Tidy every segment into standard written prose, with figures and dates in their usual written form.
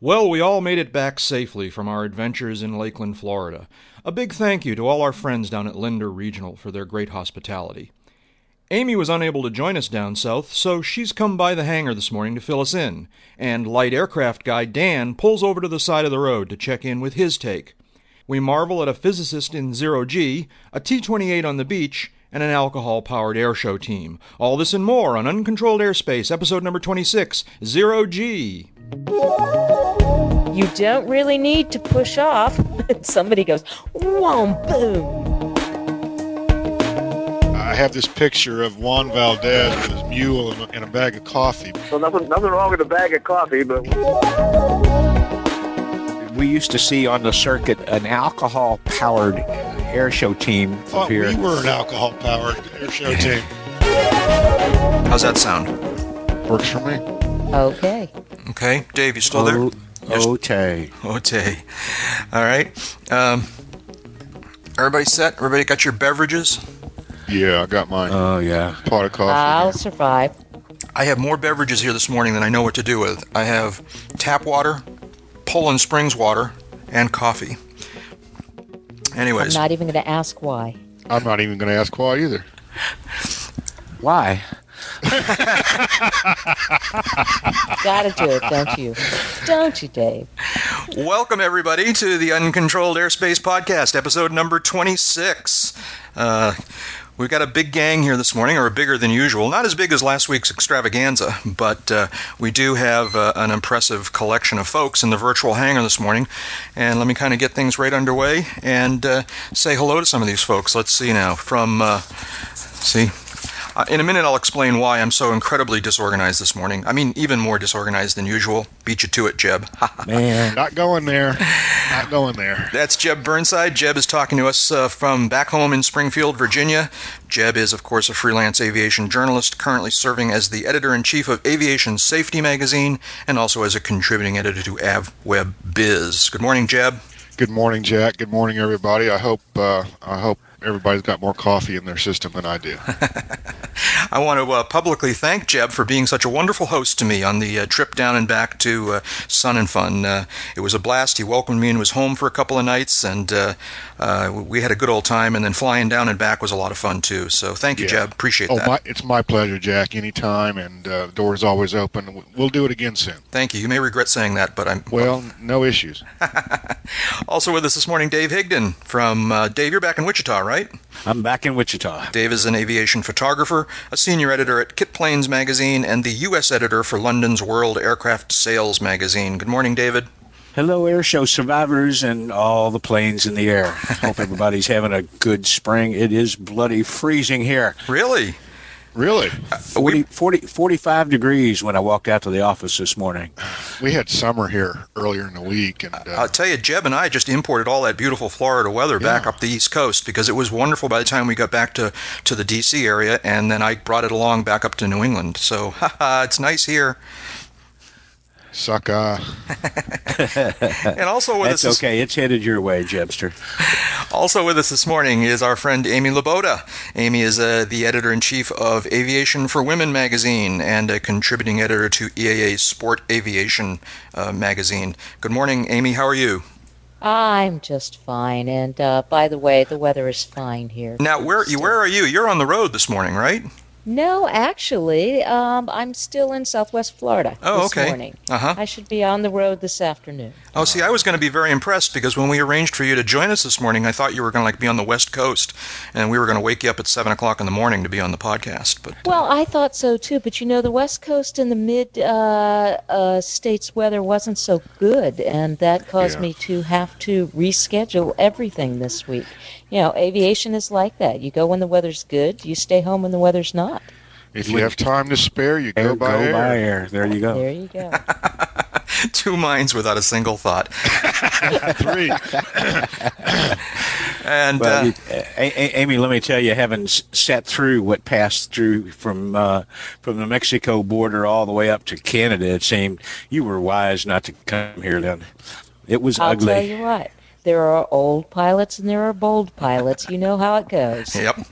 Well, we all made it back safely from our adventures in Lakeland, Florida. A big thank you to all our friends down at Linder Regional for their great hospitality. Amy was unable to join us down south, so she's come by the hangar this morning to fill us in, and light aircraft guy Dan pulls over to the side of the road to check in with his take. We marvel at a physicist in Zero G, a T-28 on the beach, and an alcohol-powered airshow team. All this and more on Uncontrolled Airspace, episode number 26, Zero G. You don't really need to push off. Somebody goes, whoom, boom. I have this picture of Juan Valdez with his mule and a bag of coffee. So nothing wrong with a bag of coffee, but... We used to see on the circuit an alcohol-powered airshow team. Thought we were an alcohol-powered airshow team. How's that sound? Works for me. Okay. Okay. Dave, you still there? Okay. Okay. All right. Everybody set? Everybody got your beverages? Yeah, I got mine. Oh, yeah. Pot of coffee. I'll survive. I have more beverages here this morning than I know what to do with. I have tap water, Poland Springs water, and coffee. Anyways. I'm not even going to ask why. I'm not even going to ask why either. Why? Gotta do it, don't you? Don't you, Dave? Welcome, everybody, to the Uncontrolled Airspace Podcast, episode number 26. We've got a big gang here this morning, or bigger than usual. Not as big as last week's extravaganza, but we do have an impressive collection of folks in the virtual hangar this morning. And let me kind of get things right underway and say hello to some of these folks. Let's see now. From, in a minute I'll explain why I'm so incredibly disorganized this morning. I mean, even more disorganized than usual. Beat you to it, Jeb. Man, not going there. Not going there. That's Jeb Burnside. Jeb is talking to us from back home in Springfield, Virginia. Jeb is, of course, a freelance aviation journalist, currently serving as the editor-in-chief of Aviation Safety Magazine and also as a contributing editor to AvWebBiz. Good morning, Jeb. Good morning, Jack. Good morning, everybody. I hope everybody's got more coffee in their system than I do. I want to publicly thank Jeb for being such a wonderful host to me on the trip down and back to Sun and Fun. It was a blast. He welcomed me and was home for a couple of nights, and we had a good old time, and then flying down and back was a lot of fun, too. So thank you, Jeb. Appreciate that. It's my pleasure, Jack, anytime, and the door's always open. We'll do it again soon. Thank you. You may regret saying that, but I'm... Well, no issues. Also with us this morning, Dave Higdon from... Dave, you're back in Wichita, right? I'm back in Wichita. Dave is an aviation photographer, a senior editor at Kit Planes magazine, and the U.S. editor for London's World Aircraft Sales magazine. Good morning, David. Hello, airshow survivors and all the planes in the air. Hope everybody's having a good spring. It is bloody freezing here. Really? Really? 45 degrees when I walked out to the office this morning. We had summer here earlier in the week. And I'll tell you, Jeb and I just imported all that beautiful Florida weather back up the East Coast because it was wonderful by the time we got back to the D.C. area, and then I brought it along back up to New England. So, it's nice here. Sucker. And also with us... That's okay. It's headed your way, Jebster. Also with us this morning is our friend Amy Laboda. Amy is the editor-in-chief of Aviation for Women magazine and a contributing editor to EAA Sport Aviation magazine. Good morning, Amy. How are you? I'm just fine. And by the way, the weather is fine here. Now, where are you? You're on the road this morning, right? No, actually, I'm still in Southwest Florida this morning. Uh-huh. I should be on the road this afternoon. Oh, see, I was going to be very impressed because when we arranged for you to join us this morning, I thought you were going to be on the West Coast, and we were going to wake you up at 7 o'clock in the morning to be on the podcast. But well, I thought so, too, but you know, the West Coast and the mid-states weather wasn't so good, and that caused me to have to reschedule everything this week. You know, aviation is like that. You go when the weather's good. You stay home when the weather's not. If you have time to spare, you go by air. Go by air. There you go. There you go. Two minds without a single thought. Three. And well, Amy, let me tell you, having sat through what passed through from the Mexico border all the way up to Canada, it seemed you were wise not to come here then. It was ugly. I'll tell you what. There are old pilots and there are bold pilots. You know how it goes. Yep.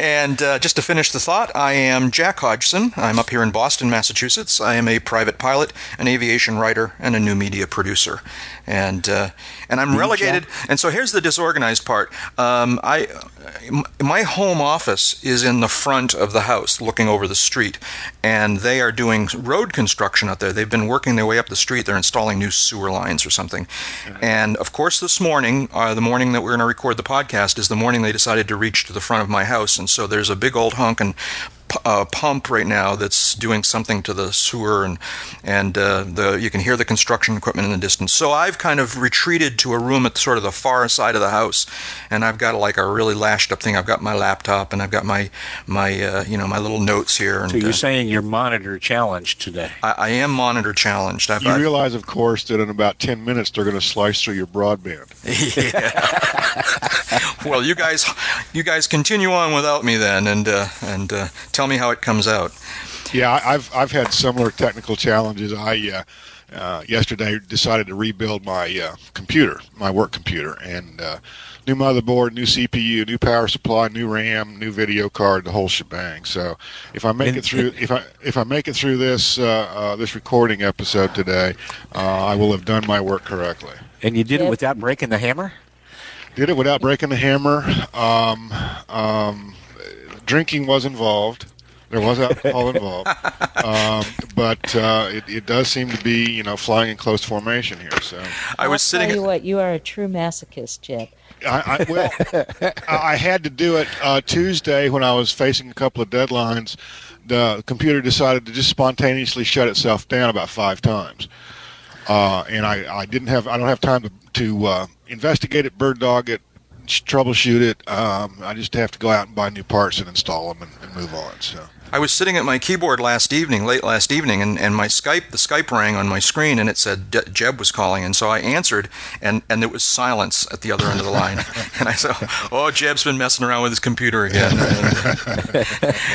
And just to finish the thought, I am Jack Hodgson. I'm up here in Boston, Massachusetts. I am a private pilot, an aviation writer, and a new media producer. And I'm relegated. And so here's the disorganized part. My home office is in the front of the house, looking over the street. And they are doing road construction out there. They've been working their way up the street. They're installing new sewer lines or something. And, of course, this morning, the morning that we're going to record the podcast, is the morning they decided to reach to the front of my house. And so there's a big old honking pump right now that's doing something to the sewer. And you can hear the construction equipment in the distance. So I've kind of retreated to a room at sort of the far side of the house. And I've got like a really lashed up thing. I've got my laptop and I've got my little notes here. And, so you're saying you're monitor challenged today? I am monitor challenged. You realize, of course, that in about 10 minutes they're going to slice through your broadband. Yeah. Well, you guys continue on without me then, and tell me how it comes out. Yeah, I've had similar technical challenges. I yesterday decided to rebuild my computer, my work computer, and new motherboard, new CPU, new power supply, new RAM, new video card, the whole shebang. So if I make it through, if I make it through this this recording episode today, I will have done my work correctly. And you did it without breaking the hammer? Did it without breaking the hammer. Drinking was involved. There was alcohol involved. But it does seem to be, flying in close formation here. So you are a true masochist, Jeb. I had to do it Tuesday when I was facing a couple of deadlines. The computer decided to just spontaneously shut itself down about 5 times. And I don't have time to investigate it, bird dog it, troubleshoot it. I just have to go out and buy new parts and install them and move on. So I was sitting at my keyboard late last evening, and the Skype rang on my screen, and it said Jeb was calling, and so I answered, and there was silence at the other end of the line, and I said, oh, Jeb's been messing around with his computer again.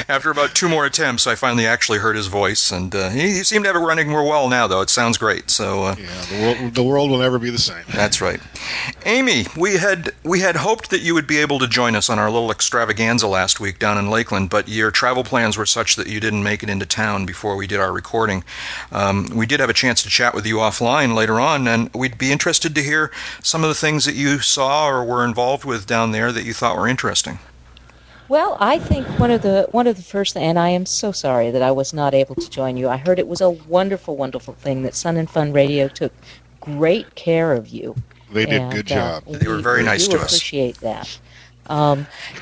After about 2 more attempts, I finally actually heard his voice, and he seemed to have it running more well now, though. It sounds great. So the world will never be the same. That's right. Amy, we had hoped that you would be able to join us on our little extravaganza last week down in Lakeland, but your travel plans were such that you didn't make it into town before we did our recording. We did have a chance to chat with you offline later on, and we'd be interested to hear some of the things that you saw or were involved with down there that you thought were interesting. Well, I think one of the first, and I am so sorry that I was not able to join you. I heard it was a wonderful, wonderful thing that Sun and Fun Radio took great care of you. They did a good job. They were very nice to us. We appreciate that.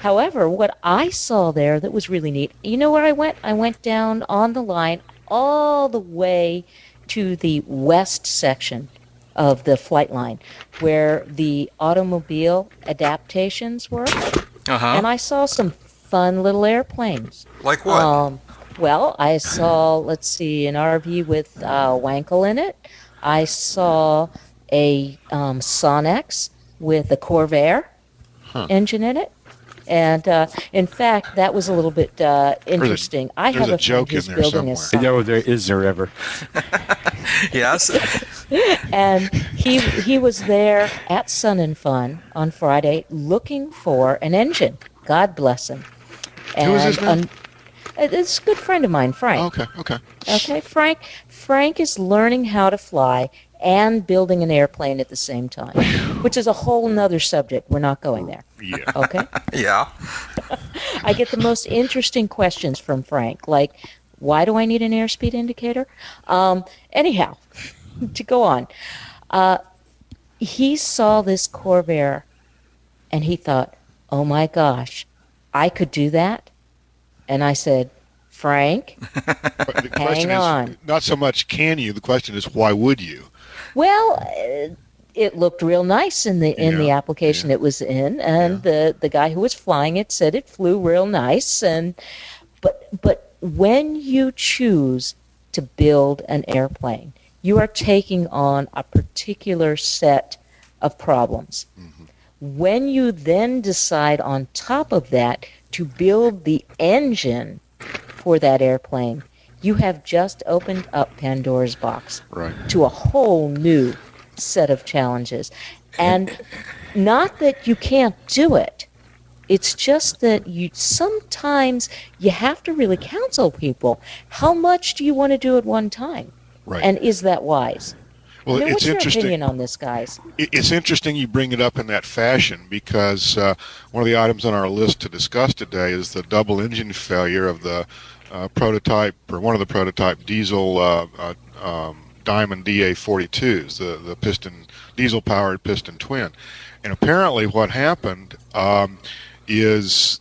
However, what I saw there that was really neat, you know where I went? I went down on the line all the way to the west section of the flight line where the automobile adaptations were. Uh-huh. And I saw some fun little airplanes. Like what? Well, I saw, an RV with Wankel in it. I saw a Sonex with a Corvair. Huh. Engine in it, and in fact, that was a little bit interesting. I have a joke in there somewhere. No, there is there ever. Yes. And he was there at Sun and Fun on Friday looking for an engine. God bless him. And who is his name? It's a good friend of mine, Frank. Okay. Frank is learning how to fly and building an airplane at the same time, which is a whole nother subject. We're not going there. Yeah. Okay? Yeah. I get the most interesting questions from Frank, like, why do I need an airspeed indicator? Anyhow, to go on, he saw this Corvair, and he thought, oh, my gosh, I could do that? And I said, Frank, the question is not so much can you, the question is why would you? Well, it looked real nice in the application it was in, and the guy who was flying it said it flew real nice. But when you choose to build an airplane, you are taking on a particular set of problems. Mm-hmm. When you then decide on top of that to build the engine for that airplane, you have just opened up Pandora's box to a whole new set of challenges. And not that you can't do it. It's just that you sometimes you have to really counsel people. How much do you want to do at one time? Right. And is that wise? Well, now, what's your opinion on this, guys? It's interesting you bring it up in that fashion, because one of the items on our list to discuss today is the double engine failure of the prototype, or one of the prototype diesel Diamond DA-42s, the piston diesel-powered piston twin. And apparently what happened is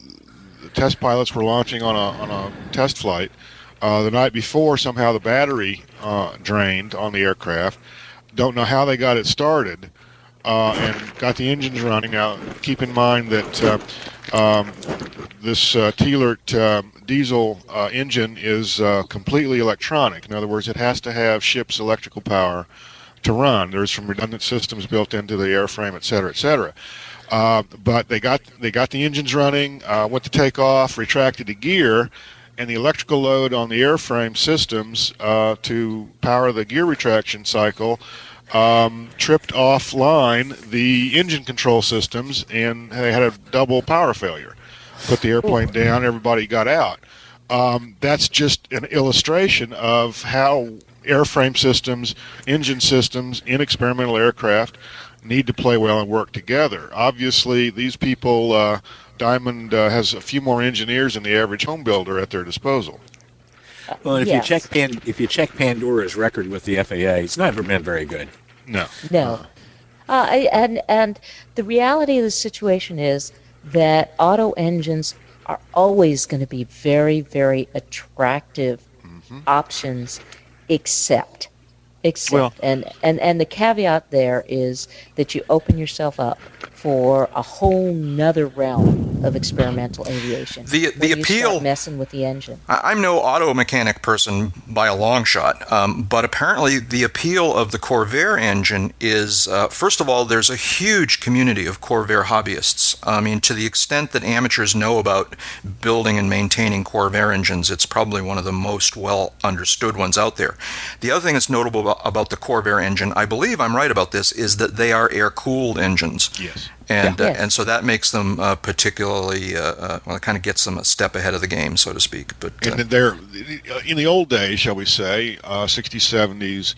the test pilots were launching on a test flight. The night before, somehow the battery drained on the aircraft. Don't know how they got it started and got the engines running. Now, keep in mind that this Tealert diesel engine is completely electronic. In other words, it has to have ship's electrical power to run. There's some redundant systems built into the airframe, et cetera, et cetera. But they got the engines running, went to take off, retracted the gear, and the electrical load on the airframe systems to power the gear retraction cycle tripped offline the engine control systems, and they had a double power failure. Put the airplane down, everybody got out. That's just an illustration of how airframe systems, engine systems in experimental aircraft need to play well and work together. Obviously, these people... Diamond has a few more engineers than the average home builder at their disposal. Well, and if you check Pandora's record with the FAA, it's never been very good. No. And the reality of the situation is that auto engines are always going to be very, very attractive options, except well, and the caveat there is that you open yourself up for a whole nother realm of experimental aviation. The appeal, start messing with the engine. I'm no auto mechanic person by a long shot, but apparently the appeal of the Corvair engine is, first of all, there's a huge community of Corvair hobbyists. I mean, to the extent that amateurs know about building and maintaining Corvair engines, it's probably one of the most well understood ones out there. The other thing that's notable about the Corvair engine, I believe I'm right about this, is that they are air-cooled engines. Yes. And so that makes them particularly well, it kind of gets them a step ahead of the game, so to speak. But and they're in the old days, shall we say, 60s, 70s,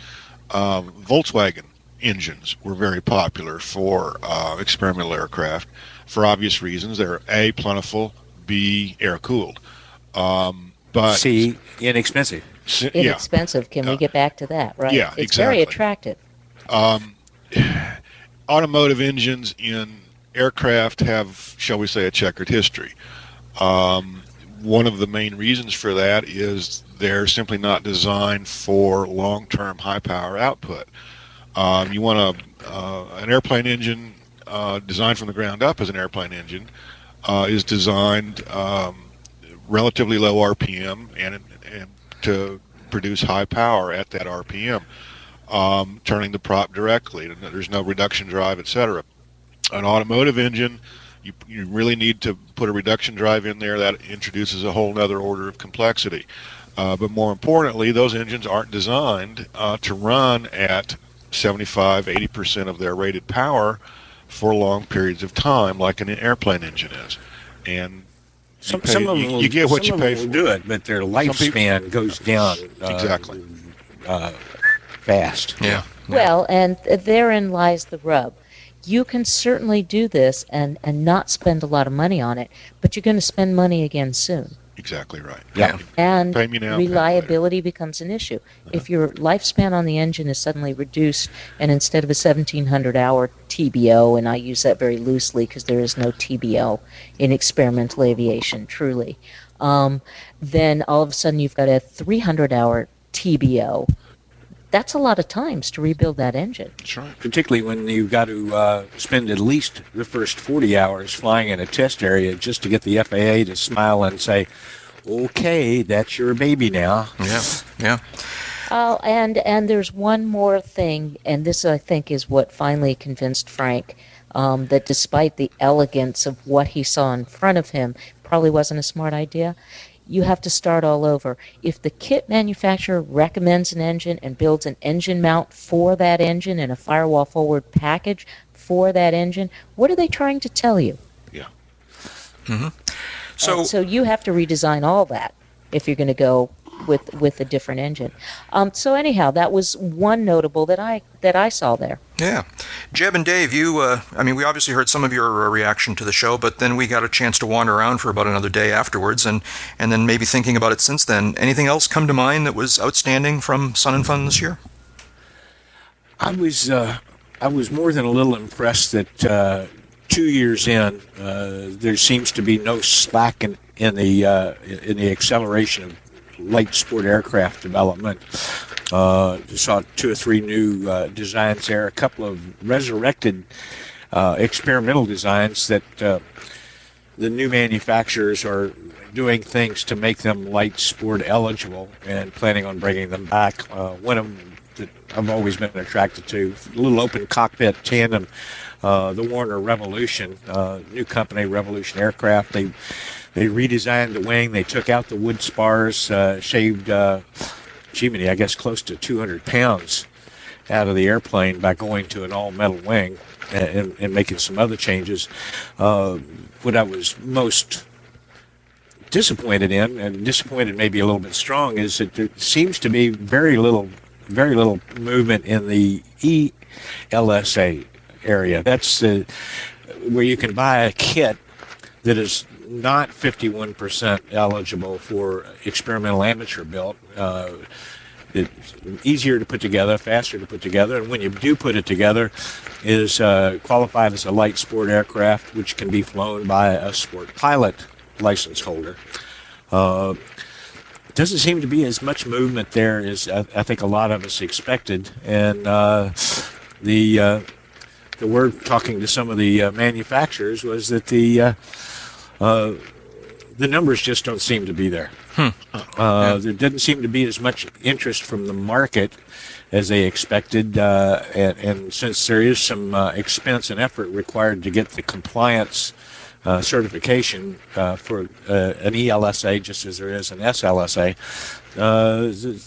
Volkswagen engines were very popular for experimental aircraft for obvious reasons. They're A, plentiful; B, air cooled; but C, inexpensive. Inexpensive. Can we get back to that? Right. Yeah, it's exactly. Very attractive. Automotive engines in aircraft have, shall we say, a checkered history. One of the main reasons for that is they're simply not designed for long-term high-power output. You want an airplane engine designed from the ground up as an airplane engine is designed relatively low RPM and to produce high power at that RPM. Turning the prop directly. There's no reduction drive, etc. An automotive engine, you really need to put a reduction drive in there. That introduces a whole other order of complexity. But more importantly, those engines aren't designed to run at 75-80% of their rated power for long periods of time like an airplane engine is. And you get what you pay for. Do it, but their lifespan goes down. Exactly. Fast. Yeah. Well, and therein lies the rub. You can certainly do this and not spend a lot of money on it, but you're going to spend money again soon. Exactly right. Yeah. And reliability becomes an issue. If your lifespan on the engine is suddenly reduced, and instead of a 1,700-hour TBO, and I use that very loosely because there is no TBO in experimental aviation, truly, then all of a sudden you've got a 300-hour TBO. That's a lot of times to rebuild that engine. That's right. Particularly when you've got to spend at least the first 40 hours flying in a test area just to get the FAA to smile and say, okay, that's your baby now. Yeah. And there's one more thing, and this, I think, is what finally convinced Frank that despite the elegance of what he saw in front of him, probably wasn't a smart idea. You have to start all over. If the kit manufacturer recommends an engine and builds an engine mount for that engine and a firewall forward package for that engine, what are they trying to tell you? Yeah. Mm-hmm. So you have to redesign all that if you're going to go with a different engine. So anyhow, that was one notable that I saw there. Yeah. Jeb and Dave, we obviously heard some of your reaction to the show, but then we got a chance to wander around for about another day afterwards, and then maybe thinking about it since then. Anything else come to mind that was outstanding from Sun and Fun this year? I was more than a little impressed that 2 years in, there seems to be no slack in the acceleration of light sport aircraft development. Saw 2 or 3 new designs there, a couple of resurrected experimental designs that the new manufacturers are doing things to make them light sport eligible and planning on bringing them back. One of them that I've always been attracted to, a little open cockpit tandem, the Warner Revolution, new company, Revolution Aircraft. They redesigned the wing. They took out the wood spars, shaved, I guess, close to 200 pounds out of the airplane by going to an all-metal wing and making some other changes. What I was most disappointed in, and disappointed maybe a little bit strong, is that there seems to be very little movement in the ELSA area. That's where you can buy a kit that is not 51% eligible for experimental amateur built. It's easier to put together, faster to put together, and when you do put it together, it is qualified as a light sport aircraft, which can be flown by a sport pilot license holder. Doesn't seem to be as much movement there as I think a lot of us expected, and the word talking to some of the manufacturers was that the numbers just don't seem to be there. There didn't seem to be as much interest from the market as they expected, and since there is some expense and effort required to get the compliance certification for an ELSA, just as there is an SLSA,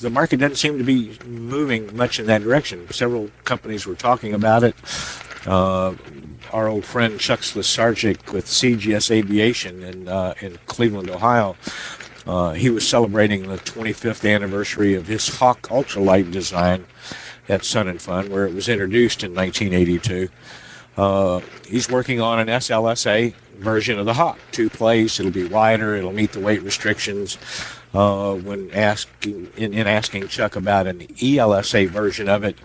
the market doesn't seem to be moving much in that direction. Several companies were talking about it. Our old friend Chuck Slasarczyk with CGS Aviation in Cleveland, Ohio, he was celebrating the 25th anniversary of his Hawk ultralight design at Sun and Fun, where it was introduced in 1982. He's working on an SLSA version of the Hawk, 2 plays. It'll be wider. It'll meet the weight restrictions. When asking Chuck about an ELSA version of it,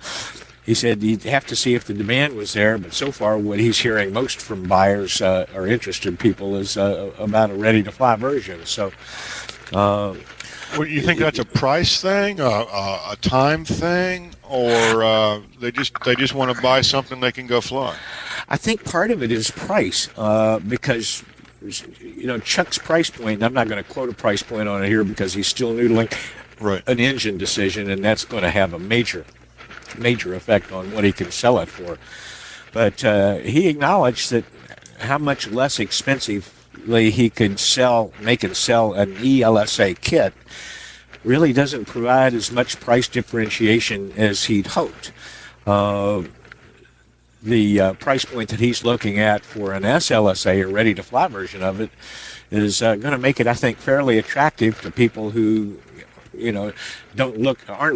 he said he'd have to see if the demand was there, but so far what he's hearing most from buyers or interested people is about a ready-to-fly version. So, you think that's a price thing, a time thing, or they just want to buy something they can go fly? I think part of it is price, because Chuck's price point, and I'm not going to quote a price point on it here because he's still noodling an engine decision, and that's going to have a major effect on what he can sell it for. But he acknowledged that how much less expensively he could make and sell an ELSA kit really doesn't provide as much price differentiation as he'd hoped. The price point that he's looking at for an SLSA, or ready-to-fly version of it, is going to make it, I think, fairly attractive to people who aren't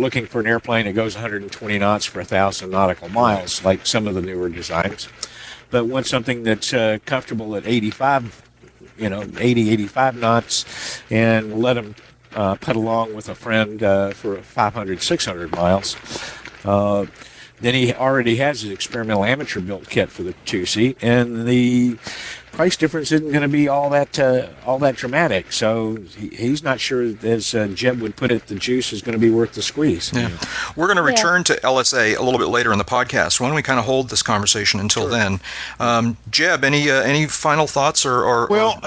looking for an airplane that goes 120 knots for 1,000 nautical miles like some of the newer designs, but want something that's comfortable at 85 knots and let them put along with a friend for 500, 600 miles. Then he already has his experimental amateur built kit for the 2-seat, and the price difference isn't going to be all that dramatic. So he's not sure, as Jeb would put it, the juice is going to be worth the squeeze. Yeah. We're going to return to LSA a little bit later in the podcast. Why don't we kind of hold this conversation until then? Jeb, any final thoughts or well,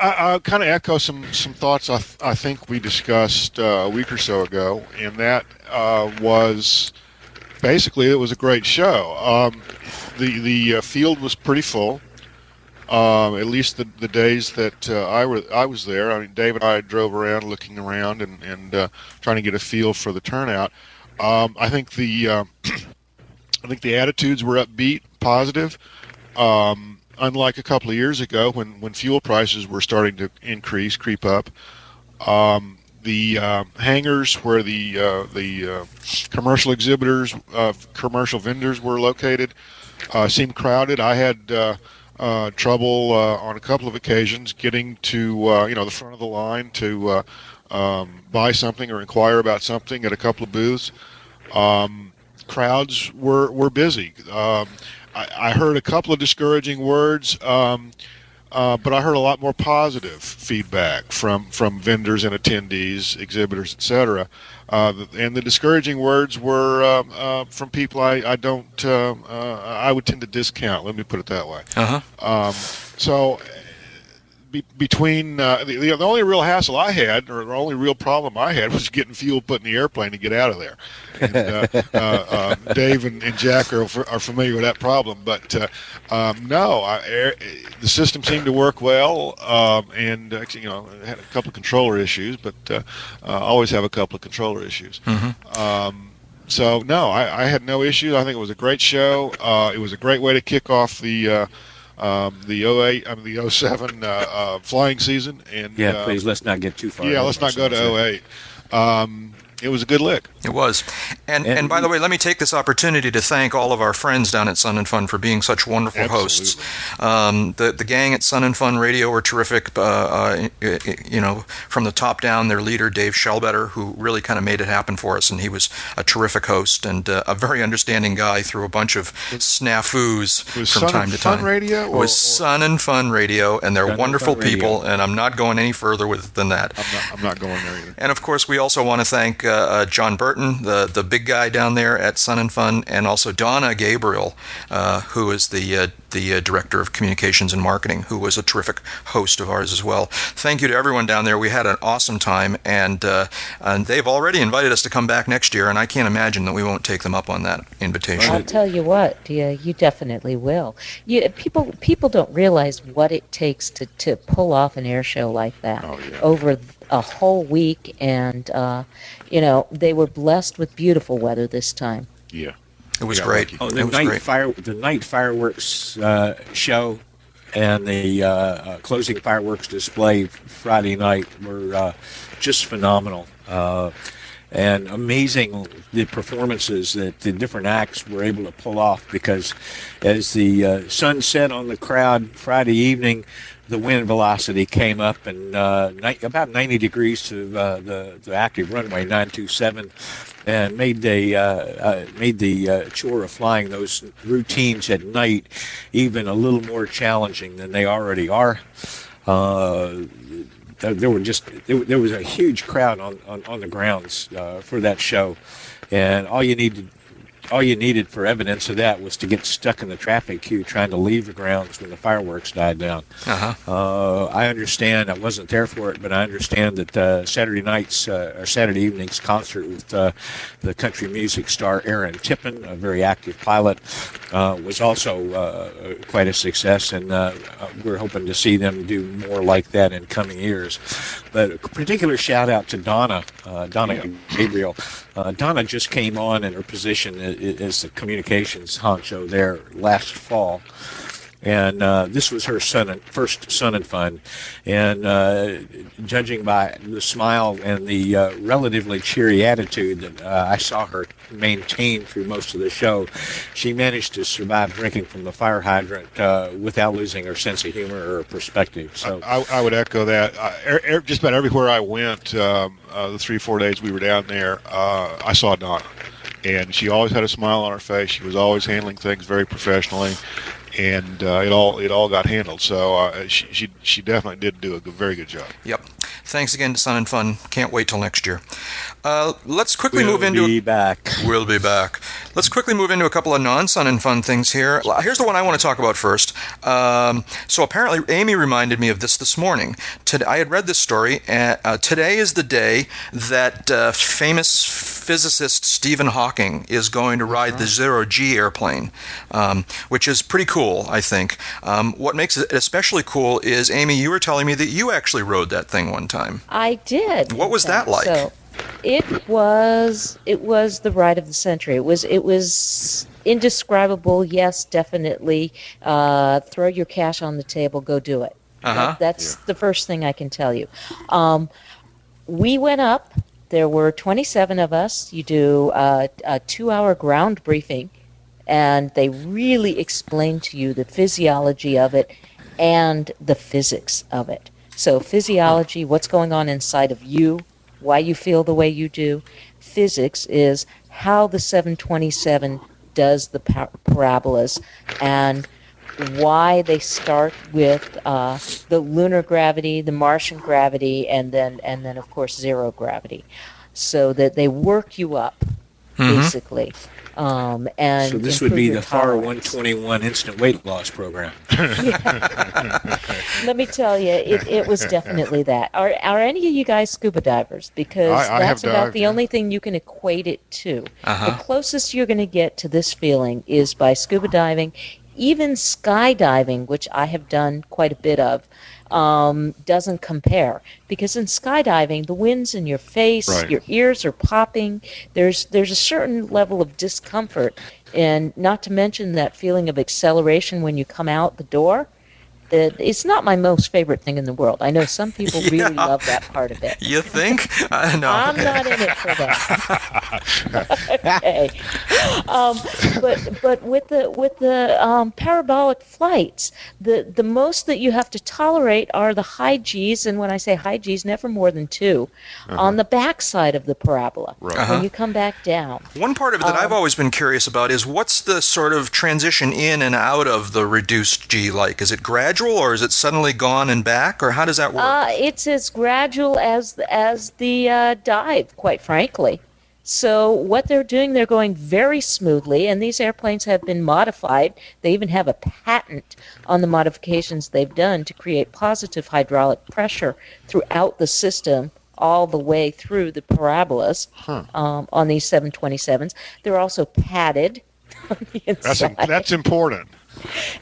I kind of echo some thoughts I think we discussed a week or so ago, and that was basically, it was a great show. The field was pretty full. At least the days that I was there. I mean, Dave and I drove around, looking around, and trying to get a feel for the turnout. I think the attitudes were upbeat, positive. Unlike a couple of years ago, when fuel prices were starting to creep up, the hangars where the commercial exhibitors, commercial vendors were located, seemed crowded. I had trouble on a couple of occasions getting to the front of the line to buy something or inquire about something at a couple of booths. Crowds were busy. I heard a couple of discouraging words, but I heard a lot more positive feedback from vendors and attendees, exhibitors, etc. And the discouraging words were from people I would tend to discount. Let me put it that way. So between the only real hassle I had, or the only real problem I had, was getting fuel put in the airplane to get out of there. And, Dave and Jack are familiar with that problem, but the system seemed to work well, and had a couple of controller issues, but always have a couple of controller issues. Mm-hmm. So I had no issues. I think it was a great show. It was a great way to kick off the 07 flying season. And please, let's not get too far. Yeah, let's not go to 08. It was a good lick. It was. And by the way, let me take this opportunity to thank all of our friends down at Sun and Fun for being such wonderful hosts. The gang at Sun and Fun Radio were terrific. From the top down, their leader, Dave Schellbetter, who really kind of made it happen for us. And he was a terrific host and a very understanding guy through a bunch of snafus from time to time. It was Sun and Fun Radio, and they're wonderful people. And I'm not going any further than that. I'm not going there either. And of course, we also want to thank John Burton, the big guy down there at Sun and Fun, and also Donna Gabriel, who is the Director of Communications and Marketing, who was a terrific host of ours as well. Thank you to everyone down there. We had an awesome time, and they've already invited us to come back next year, and I can't imagine that we won't take them up on that invitation. Well, I'll tell you what, you definitely will. People don't realize what it takes to pull off an air show like that over a whole week, and they were blessed with beautiful weather this time. Yeah, it was great. Oh, the night fireworks show and the closing fireworks display Friday night were just phenomenal, and amazing the performances that the different acts were able to pull off. Because as the sun set on the crowd Friday evening, the wind velocity came up, and about 90 degrees to the active runway 927, and made the chore of flying those routines at night even a little more challenging than they already are. There was a huge crowd on the grounds for that show, and all you needed for evidence of that was to get stuck in the traffic queue trying to leave the grounds when the fireworks died down. Uh-huh. I understand. I wasn't there for it, but I understand that Saturday evening's concert with the country music star Aaron Tippin, a very active pilot, was also quite a success, and we're hoping to see them do more like that in coming years. But a particular shout-out to Donna Gabriel. Donna just came on in her position as the communications honcho there last fall, and this was her first Sun and Fun, and judging by the smile and the relatively cheery attitude that I saw her maintain through most of the show, she managed to survive drinking from the fire hydrant without losing her sense of humor or her perspective. So I would echo that. Just about everywhere I went, the 3-4 days we were down there, I saw Donna, and she always had a smile on her face. She was always handling things very professionally, and it all got handled. So she definitely did do a very good job. Yep. Thanks again to Sun and Fun. Can't wait till next year. Let's quickly move into... We'll be back. Let's quickly move into a couple of non-Sun and Fun things here. Here's the one I want to talk about first. So apparently Amy reminded me of this morning. I had read this story. Today is the day that famous physicist Stephen Hawking is going to ride the Zero G airplane, which is pretty cool, I think. What makes it especially cool is, Amy, you were telling me that you actually rode that thing one time. I did. What was that like? So it was the ride of the century. It was indescribable. Yes, definitely. Throw your cash on the table. Go do it. Uh-huh. That's the first thing I can tell you. We went up. There were 27 of us. You do a 2-hour ground briefing, and they really explain to you the physiology of it and the physics of it. So physiology, what's going on inside of you, why you feel the way you do. Physics is how the 727 does the parabolas and why they start with the lunar gravity, the Martian gravity, and then of course zero gravity, so that they work you up basically. And so this would be the FAR 121 instant weight loss program. Let me tell you, it was definitely that. Are any of you guys scuba divers? Because that's about the only thing you can equate it to. Uh-huh. The closest you're going to get to this feeling is by scuba diving. Even skydiving, which I have done quite a bit of, doesn't compare, because in skydiving the wind's in your face, your ears are popping. There's a certain level of discomfort, and not to mention that feeling of acceleration when you come out the door. It's not my most favorite thing in the world. I know some people really love that part of it. You think? No. I'm not in it for that. Okay. But with the parabolic flights, the most that you have to tolerate are the high Gs, and when I say high Gs, never more than 2, on the backside of the parabola when you come back down. One part of it that I've always been curious about is, what's the sort of transition in and out of the reduced G like? Is it gradual, or is it suddenly gone and back, or how does that work? It's as gradual as the dive, quite frankly. So what they're doing, they're going very smoothly, and these airplanes have been modified. They even have a patent on the modifications they've done to create positive hydraulic pressure throughout the system, all the way through the parabolas on these 727s. They're also padded on the inside. That's important.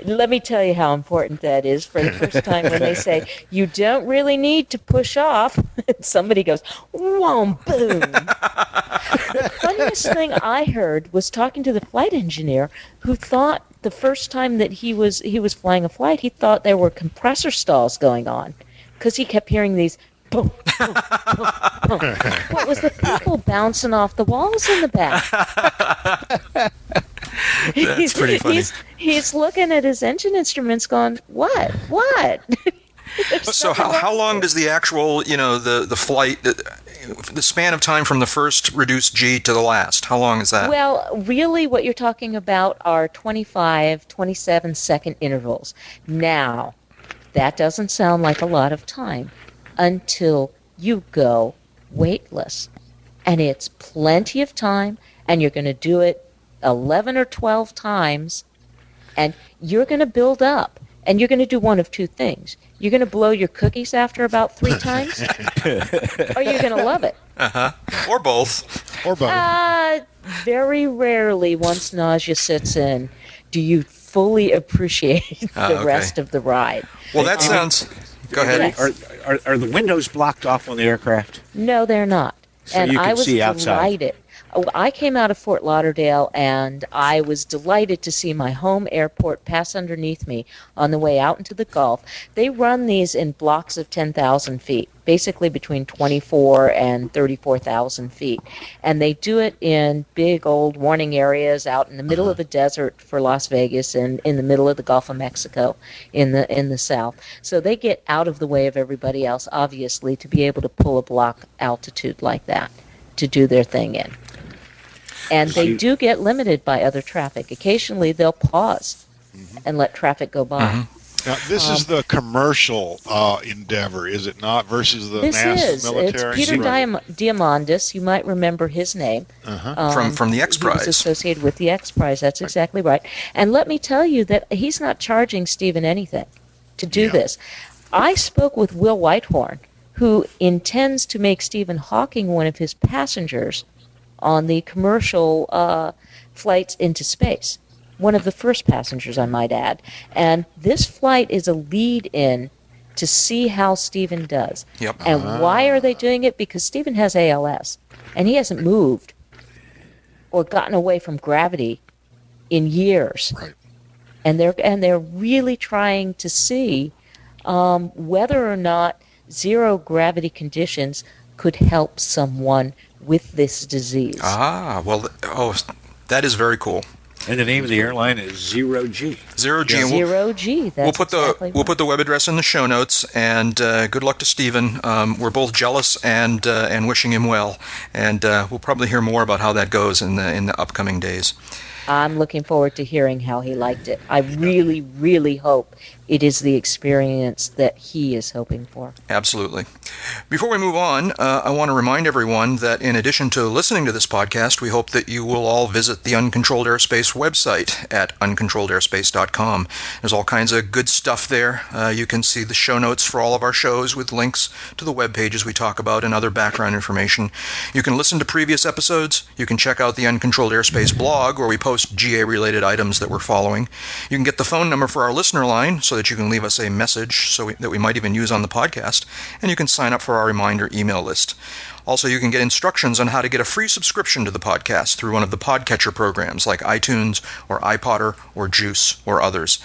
Let me tell you how important that is. For the first time when they say, you don't really need to push off, somebody goes, whoa, boom. The funniest thing I heard was talking to the flight engineer, who thought the first time that he was flying a flight, he thought there were compressor stalls going on, because he kept hearing these boom, boom, boom, boom. Well, it was the people bouncing off the walls in the back. That's pretty funny. He's looking at his engine instruments going, what? So how long does the actual, the flight, the span of time from the first reduced G to the last, how long is that? Well, really what you're talking about are 25, 27-second intervals. Now, that doesn't sound like a lot of time until you go weightless. And it's plenty of time, and you're going to do it 11 or 12 times, and you're going to build up, and you're going to do one of two things. You're going to blow your cookies after about 3 times, or you're going to love it. Uh-huh. Or both. Very rarely, once nausea sits in, do you fully appreciate the rest of the ride. Well, that sounds... Go ahead. Yes. Are the windows blocked off on the aircraft? No, they're not. So and you can see outside. Delighted. I came out of Fort Lauderdale, and I was delighted to see my home airport pass underneath me on the way out into the Gulf. They run these in blocks of 10,000 feet, basically between 24 and 34,000 feet. And they do it in big old warning areas out in the middle of the desert for Las Vegas, and in the middle of the Gulf of Mexico in the south. So they get out of the way of everybody else, obviously, to be able to pull a block altitude like that to do their thing in. And they do get limited by other traffic. Occasionally, they'll pause and let traffic go by. Mm-hmm. Now, this is the commercial endeavor, is it not, versus the mass military? It's Peter Diamandis. You might remember his name. Uh-huh. From the X Prize. He was associated with the X Prize. That's exactly right. And let me tell you that he's not charging Stephen anything to do this. I spoke with Will Whitehorn, who intends to make Stephen Hawking one of his passengers on the commercial flights into space. One of the first passengers, I might add. And this flight is a lead-in to see how Stephen does. Yep. And why are they doing it? Because Stephen has ALS, and he hasn't moved or gotten away from gravity in years. Right. And they're really trying to see whether or not zero-gravity conditions could help someone with this disease. That is very cool. And the name of the airline is Zero G. Zero G. Zero G. That's we'll put the web address in the show notes. And good luck to Stephen. We're both jealous and wishing him well. And we'll probably hear more about how that goes in the upcoming days. I'm looking forward to hearing how he liked it. I really, really hope it is the experience that he is hoping for. Absolutely. Before we move on, I want to remind everyone that in addition to listening to this podcast, we hope that you will all visit the Uncontrolled Airspace website at uncontrolledairspace.com. There's all kinds of good stuff there. You can see the show notes for all of our shows with links to the web pages we talk about and other background information. You can listen to previous episodes. You can check out the Uncontrolled Airspace blog, where we post GA-related items that we're following. You can get the phone number for our listener line so that you can leave us a message that we might even use on the podcast, and you can sign up for our reminder email list. Also, you can get instructions on how to get a free subscription to the podcast through one of the podcatcher programs like iTunes or iPodder or Juice or others.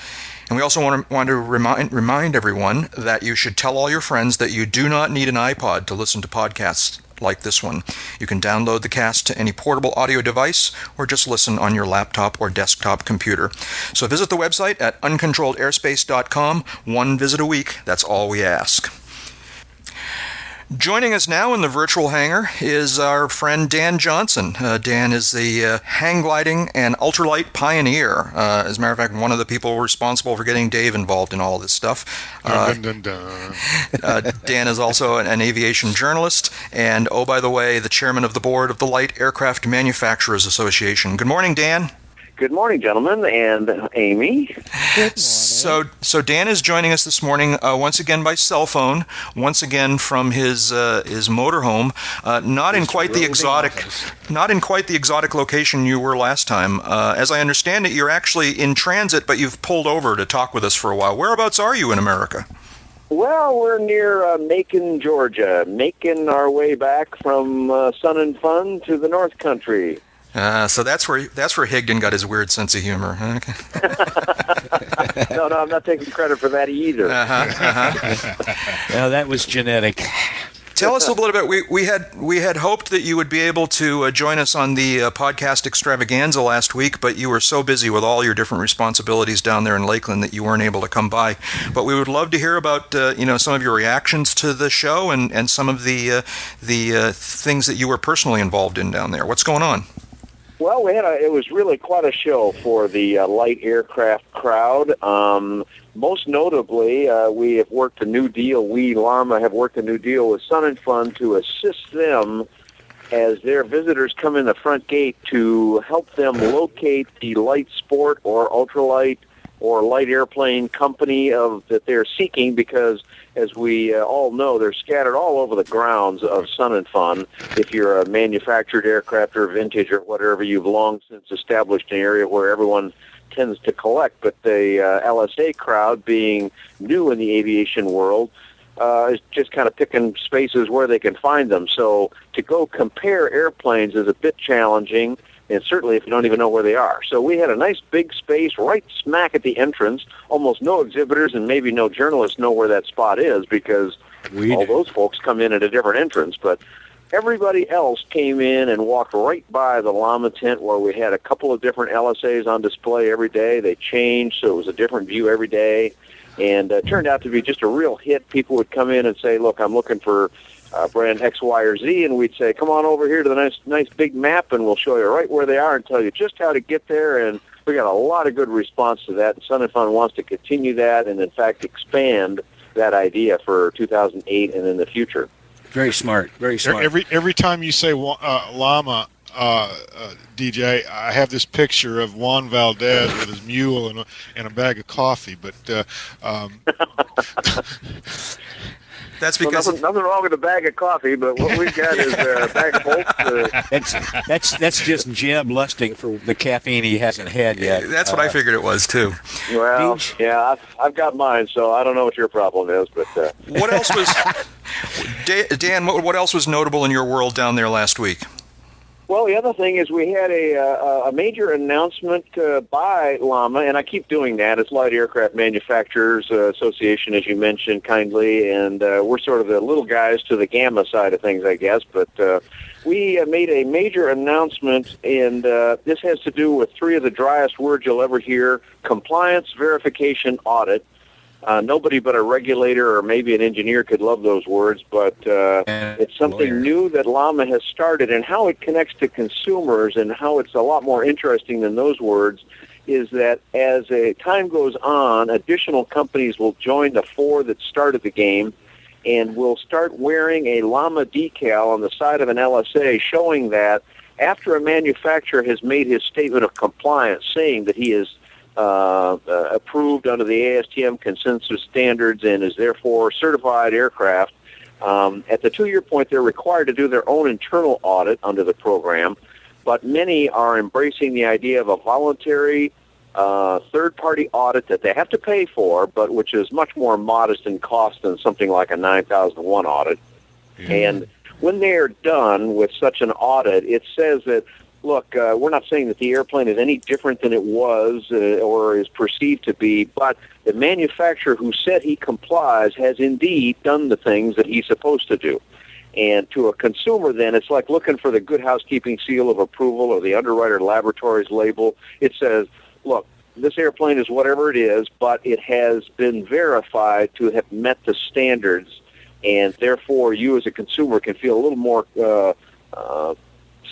And we also want to remind everyone that you should tell all your friends that you do not need an iPod to listen to podcasts like this one. You can download the cast to any portable audio device or just listen on your laptop or desktop computer. So visit the website at uncontrolledairspace.com. One visit a week. That's all we ask. Joining us now in the virtual hangar is our friend Dan Johnson. Dan is the hang gliding and ultralight pioneer. As a matter of fact, one of the people responsible for getting Dave involved in all of this stuff. Dan is also an aviation journalist and, oh, by the way, the chairman of the board of the Light Aircraft Manufacturers Association. Good morning, Dan. Good morning, gentlemen, and Amy. Good morning. So Dan is joining us this morning once again by cell phone, once again from his motorhome, not in quite the exotic location you were last time. As I understand it, you're actually in transit, but you've pulled over to talk with us for a while. Whereabouts are you in America? Well, we're near Macon, Georgia, making our way back from Sun and Fun to the North Country. So that's where Higdon got his weird sense of humor. Okay. No, I'm not taking credit for that either. No, that was genetic. Tell us a little bit. We had hoped that you would be able to join us on the podcast extravaganza last week, but you were so busy with all your different responsibilities down there in Lakeland that you weren't able to come by. But we would love to hear about some of your reactions to the show and some of the things that you were personally involved in down there. What's going on? Well, it was really quite a show for the light aircraft crowd. Most notably, we, LARMA, have worked a new deal with Sun and Fun to assist them as their visitors come in the front gate to help them locate the light sport or ultralight or light airplane company that they're seeking, because as we all know, they're scattered all over the grounds of Sun and Fun. If you're a manufactured aircraft or vintage or whatever, you've long since established an area where everyone tends to collect. But the LSA crowd, being new in the aviation world, is just kind of picking spaces where they can find them. So to go compare airplanes is a bit challenging, and certainly if you don't even know where they are. So we had a nice big space right smack at the entrance. Almost no exhibitors and maybe no journalists know where that spot is, because all those folks come in at a different entrance. But everybody else came in and walked right by the llama tent, where we had a couple of different LSAs on display every day. They changed, so it was a different view every day. And it turned out to be just a real hit. People would come in and say, look, I'm looking for brand X, Y, or Z, and we'd say, come on over here to the nice big map, and we'll show you right where they are and tell you just how to get there and We got a lot of good response to that. Sun and Fun wants to continue that and, in fact, expand that idea for 2008 and in the future. Very smart, very smart. Every time you say llama, DJ, I have this picture of Juan Valdez with his mule and a bag of coffee, but... That's because nothing wrong with a bag of coffee, but what we've got is a bag of bolts. That's just Jeb lusting for the caffeine he hasn't had yet. That's what I figured it was too. Well, yeah, I've got mine, so I don't know what your problem is. But what else was Dan? What else was notable in your world down there last week? Well, the other thing is we had a major announcement by LAMA, and I keep doing that. It's Light Aircraft Manufacturers Association, as you mentioned kindly, and we're sort of the little guys to the gamma side of things, I guess. But we made a major announcement, and this has to do with three of the driest words you'll ever hear: compliance, verification, audit. Nobody but a regulator or maybe an engineer could love those words, but it's something new that LAMA has started, and how it connects to consumers and how it's a lot more interesting than those words is that as time goes on, additional companies will join the four that started the game and will start wearing a LAMA decal on the side of an LSA showing that after a manufacturer has made his statement of compliance saying that he is approved under the ASTM consensus standards and is therefore certified aircraft. At the 2-year point, they're required to do their own internal audit under the program, but many are embracing the idea of a voluntary third-party audit that they have to pay for, but which is much more modest in cost than something like a 9001 audit. Yeah. And when they are done with such an audit, it says that, look, we're not saying that the airplane is any different than it was or is perceived to be, but the manufacturer who said he complies has indeed done the things that he's supposed to do. And to a consumer, then, it's like looking for the Good Housekeeping seal of approval or the Underwriter Laboratories label. It says, look, this airplane is whatever it is, but it has been verified to have met the standards, and therefore you as a consumer can feel a little more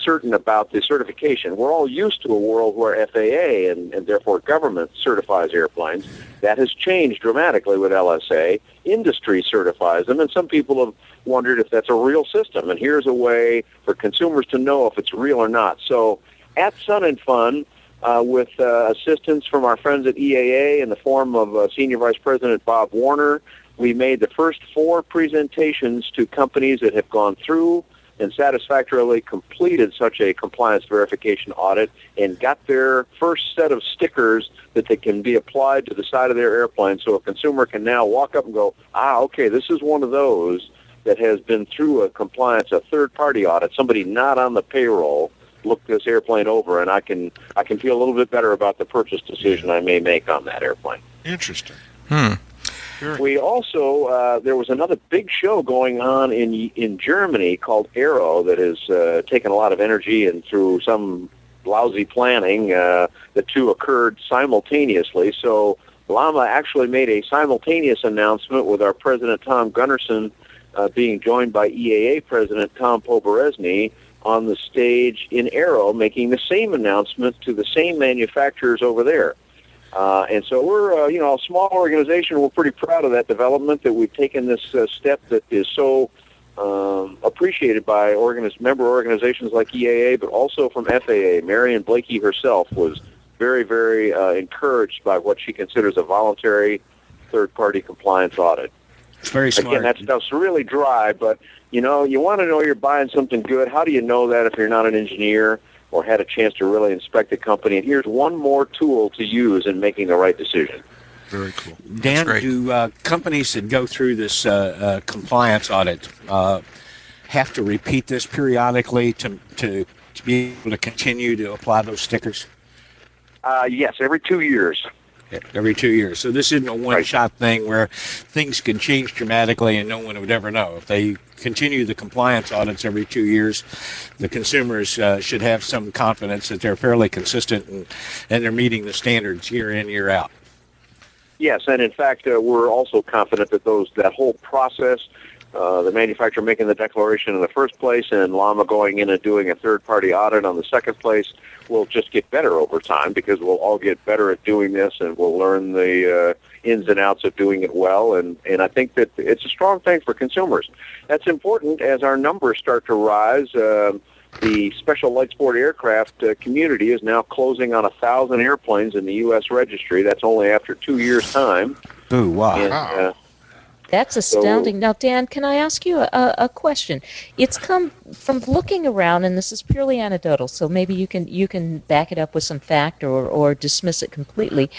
certain about the certification. We're all used to a world where FAA and therefore government certifies airplanes. That has changed dramatically with LSA. Industry certifies them, and some people have wondered if that's a real system, and here's a way for consumers to know if it's real or not. So at Sun and Fun, with assistance from our friends at EAA in the form of Senior Vice President Bob Warner, we made the first four presentations to companies that have gone through and satisfactorily completed such a compliance verification audit and got their first set of stickers that they can be applied to the side of their airplane, so a consumer can now walk up and go, okay, this is one of those that has been through a third-party audit. Somebody not on the payroll looked this airplane over, and I can feel a little bit better about the purchase decision I may make on that airplane. Interesting. Sure. We also, there was another big show going on in Germany called Aero that has taken a lot of energy, and through some lousy planning, the two occurred simultaneously. So LAMA actually made a simultaneous announcement with our President Tom Gunnarsson being joined by EAA President Tom Poberesny on the stage in Aero, making the same announcement to the same manufacturers over there. And so we're, a small organization. We're pretty proud of that development, that we've taken this step that is so appreciated by member organizations like EAA, but also from FAA. Marion Blakey herself was very, very encouraged by what she considers a voluntary third-party compliance audit. It's very smart. Again, that stuff's really dry, but, you want to know you're buying something good. How do you know that if you're not an engineer or had a chance to really inspect the company? And here's one more tool to use in making the right decision. Very cool. Dan, do companies that go through this compliance audit have to repeat this periodically to be able to continue to apply those stickers? Yes, every 2 years. Every 2 years. So this isn't a one-shot thing where things can change dramatically and no one would ever know. If they continue the compliance audits every 2 years, the consumers should have some confidence that they're fairly consistent and they're meeting the standards year in, year out. Yes, and in fact, we're also confident that that whole process the manufacturer making the declaration in the first place and LAMA going in and doing a third-party audit on the second place will just get better over time because we'll all get better at doing this and we'll learn the ins and outs of doing it well. And I think that it's a strong thing for consumers. That's important as our numbers start to rise. The special light sport aircraft community is now closing on 1,000 airplanes in the U.S. registry. That's only after 2 years' time. Ooh, wow. And, that's astounding. Now, Dan, can I ask you a question? It's come from looking around, and this is purely anecdotal, so maybe you can back it up with some fact or dismiss it completely.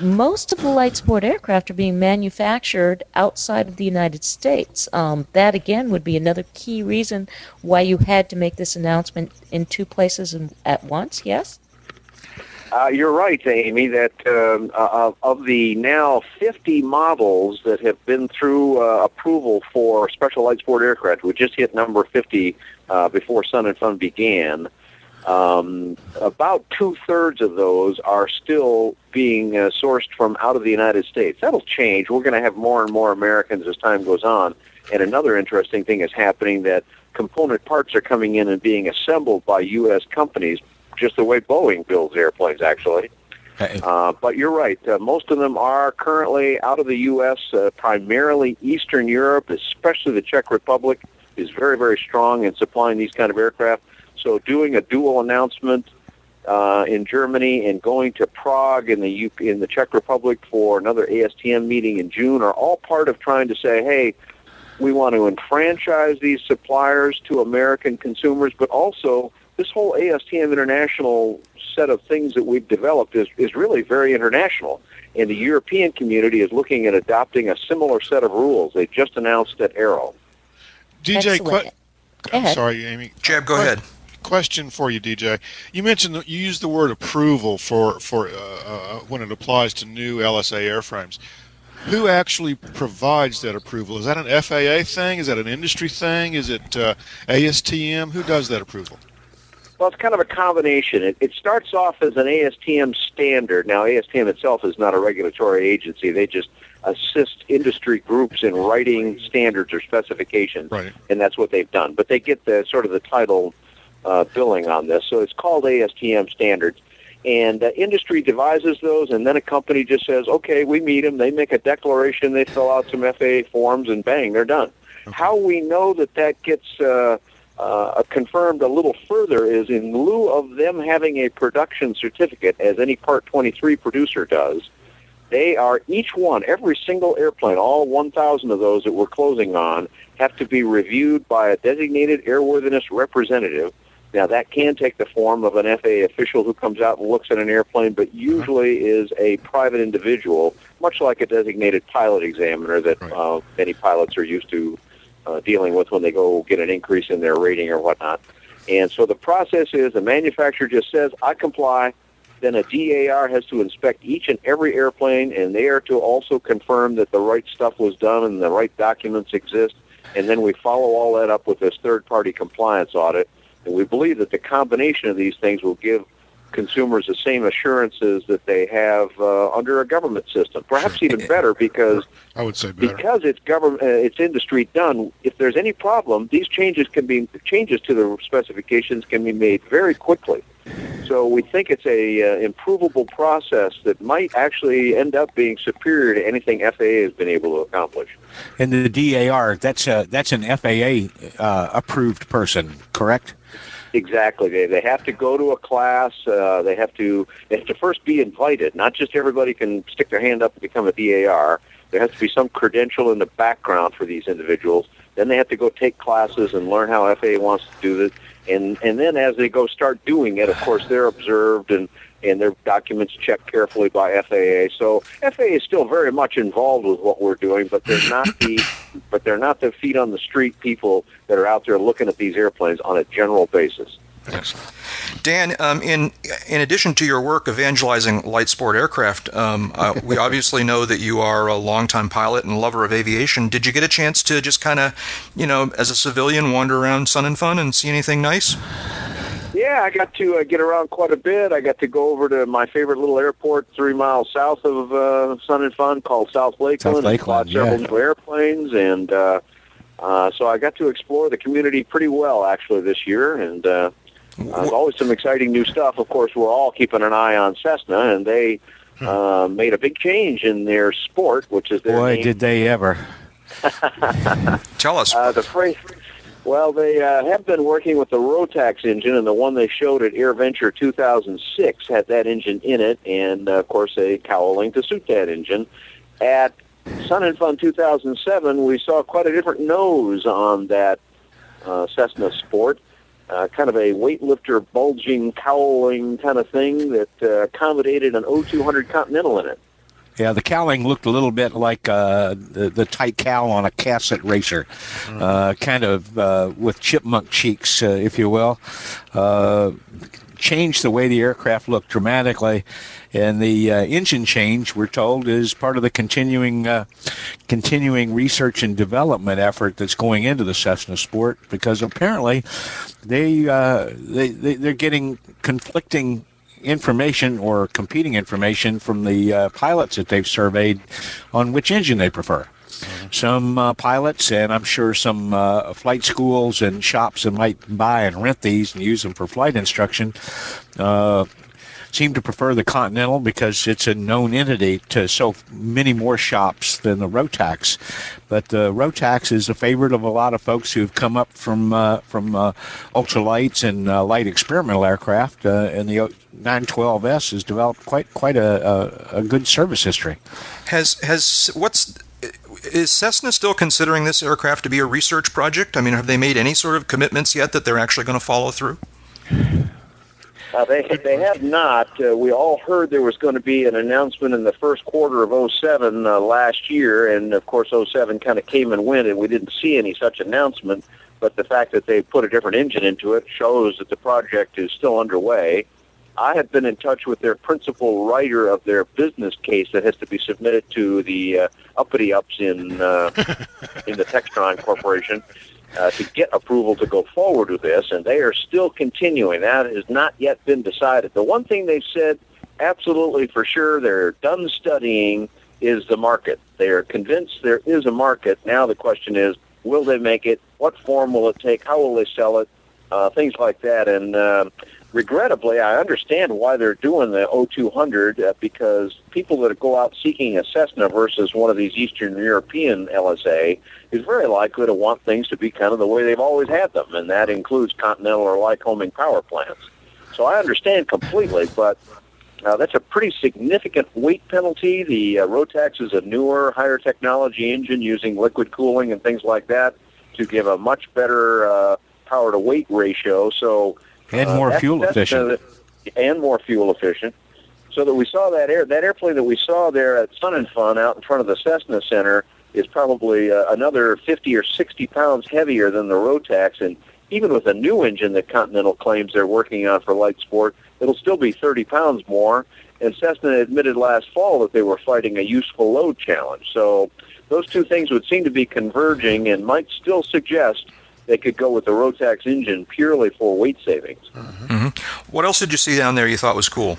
Most of the light sport aircraft are being manufactured outside of the United States. That, again, would be another key reason why you had to make this announcement in two places at once, yes? You're right, Amy, that of the now 50 models that have been through approval for special light sport aircraft, we just hit number 50 before Sun and Fun began, about two-thirds of those are still being sourced from out of the United States. That'll change. We're going to have more and more Americans as time goes on. And another interesting thing is happening that component parts are coming in and being assembled by U.S. companies just the way Boeing builds airplanes, actually. But you're right. Most of them are currently out of the U.S., primarily Eastern Europe, especially the Czech Republic, is very, very strong in supplying these kind of aircraft. So doing a dual announcement in Germany and going to Prague in the Czech Republic for another ASTM meeting in June are all part of trying to say, hey, we want to enfranchise these suppliers to American consumers, but also this whole ASTM international set of things that we've developed is really very international. And the European community is looking at adopting a similar set of rules. They just announced at Aero. DJ, I'm sorry, Amy. Jeb, go ahead. Question for you, DJ. You mentioned that you used the word approval for when it applies to new LSA airframes. Who actually provides that approval? Is that an FAA thing? Is that an industry thing? Is it ASTM? Who does that approval? Well, it's kind of a combination. It starts off as an ASTM standard. Now, ASTM itself is not a regulatory agency. They just assist industry groups in writing standards or specifications, right. And that's what they've done. But they get the sort of the title billing on this, so it's called ASTM standards. And industry devises those, and then a company just says, okay, we meet them. They make a declaration. They fill out some FAA forms, and bang, they're done. Okay. How we know that gets... confirmed a little further is in lieu of them having a production certificate, as any Part 23 producer does, they are each one, every single airplane, all 1,000 of those that we're closing on, have to be reviewed by a designated airworthiness representative. Now, that can take the form of an FAA official who comes out and looks at an airplane, but usually is a private individual, much like a designated pilot examiner that many pilots are used to dealing with when they go get an increase in their rating or whatnot. And so the process is the manufacturer just says, I comply. Then a DAR has to inspect each and every airplane, and they are to also confirm that the right stuff was done and the right documents exist. And then we follow all that up with this third-party compliance audit. And we believe that the combination of these things will give consumers the same assurances that they have under a government system, perhaps even better, because I would say better. Because it's government, it's industry done. If there's any problem, these changes to the specifications can be made very quickly. So we think it's a improvable process that might actually end up being superior to anything FAA has been able to accomplish. And the DAR, that's an FAA approved person, correct? Exactly. They have to go to a class. They have to first be invited. Not just everybody can stick their hand up and become a DAR. There has to be some credential in the background for these individuals. Then they have to go take classes and learn how FAA wants to do this. And then as they go start doing it, of course, they're observed and their documents checked carefully by FAA. So FAA is still very much involved with what we're doing, but they're not the feet on the street people that are out there looking at these airplanes on a general basis. Excellent. Dan, in addition to your work evangelizing light sport aircraft, we obviously know that you are a longtime pilot and lover of aviation. Did you get a chance to just kind of, as a civilian, wander around Sun and Fun and see anything nice? Yeah, I got to get around quite a bit. I got to go over to my favorite little airport 3 miles south of Sun and Fun called South Lakeland. South Lakeland, and bought several new airplanes, and So I got to explore the community pretty well, actually, this year, and there's always some exciting new stuff. Of course, we're all keeping an eye on Cessna, and they made a big change in their sport, which is their name. Did they ever. Tell us. The phrase... Well, they have been working with the Rotax engine, and the one they showed at AirVenture 2006 had that engine in it, and, of course, a cowl link to suit that engine. At Sun and Fun 2007, we saw quite a different nose on that Cessna Sport, kind of a weightlifter bulging cowling kind of thing that accommodated an O200 Continental in it. Yeah, the cowling looked a little bit like the tight cowl on a Cassett racer, kind of with chipmunk cheeks, if you will. Changed the way the aircraft looked dramatically, and the engine change, we're told, is part of the continuing research and development effort that's going into the Cessna Sport, because apparently they're getting conflicting information or competing information from the pilots that they've surveyed on which engine they prefer. Some pilots, and I'm sure some flight schools and shops that might buy and rent these and use them for flight instruction, seem to prefer the Continental because it's a known entity to so many more shops than the Rotax. But the Rotax is a favorite of a lot of folks who've come up from ultralights and light experimental aircraft, and the 912S has developed quite a good service history. Is Cessna still considering this aircraft to be a research project? I mean, have they made any sort of commitments yet that they're actually going to follow through? They have not. We all heard there was going to be an announcement in the first quarter of 07 last year, and of course 07 kind of came and went, and we didn't see any such announcement, but the fact that they put a different engine into it shows that the project is still underway. I have been in touch with their principal writer of their business case that has to be submitted to the uppity-ups in the Textron Corporation to get approval to go forward with this, and they are still continuing. That has not yet been decided. The one thing they've said absolutely for sure they're done studying is the market. They are convinced there is a market. Now the question is, will they make it? What form will it take? How will they sell it? Things like that, and... regrettably, I understand why they're doing the O200 because people that go out seeking a Cessna versus one of these Eastern European LSA is very likely to want things to be kind of the way they've always had them, and that includes Continental or Lycoming power plants. So I understand completely, but that's a pretty significant weight penalty. The Rotax is a newer, higher technology engine using liquid cooling and things like that to give a much better power-to-weight ratio, so... And more fuel efficient. And more fuel efficient. So that we saw that airplane that we saw there at Sun and Fun out in front of the Cessna Center is probably another 50 or 60 pounds heavier than the Rotax. And even with a new engine that Continental claims they're working on for light sport, it'll still be 30 pounds more. And Cessna admitted last fall that they were fighting a useful load challenge. So those two things would seem to be converging and might still suggest they could go with the Rotax engine purely for weight savings. Mm-hmm. What else did you see down there you thought was cool?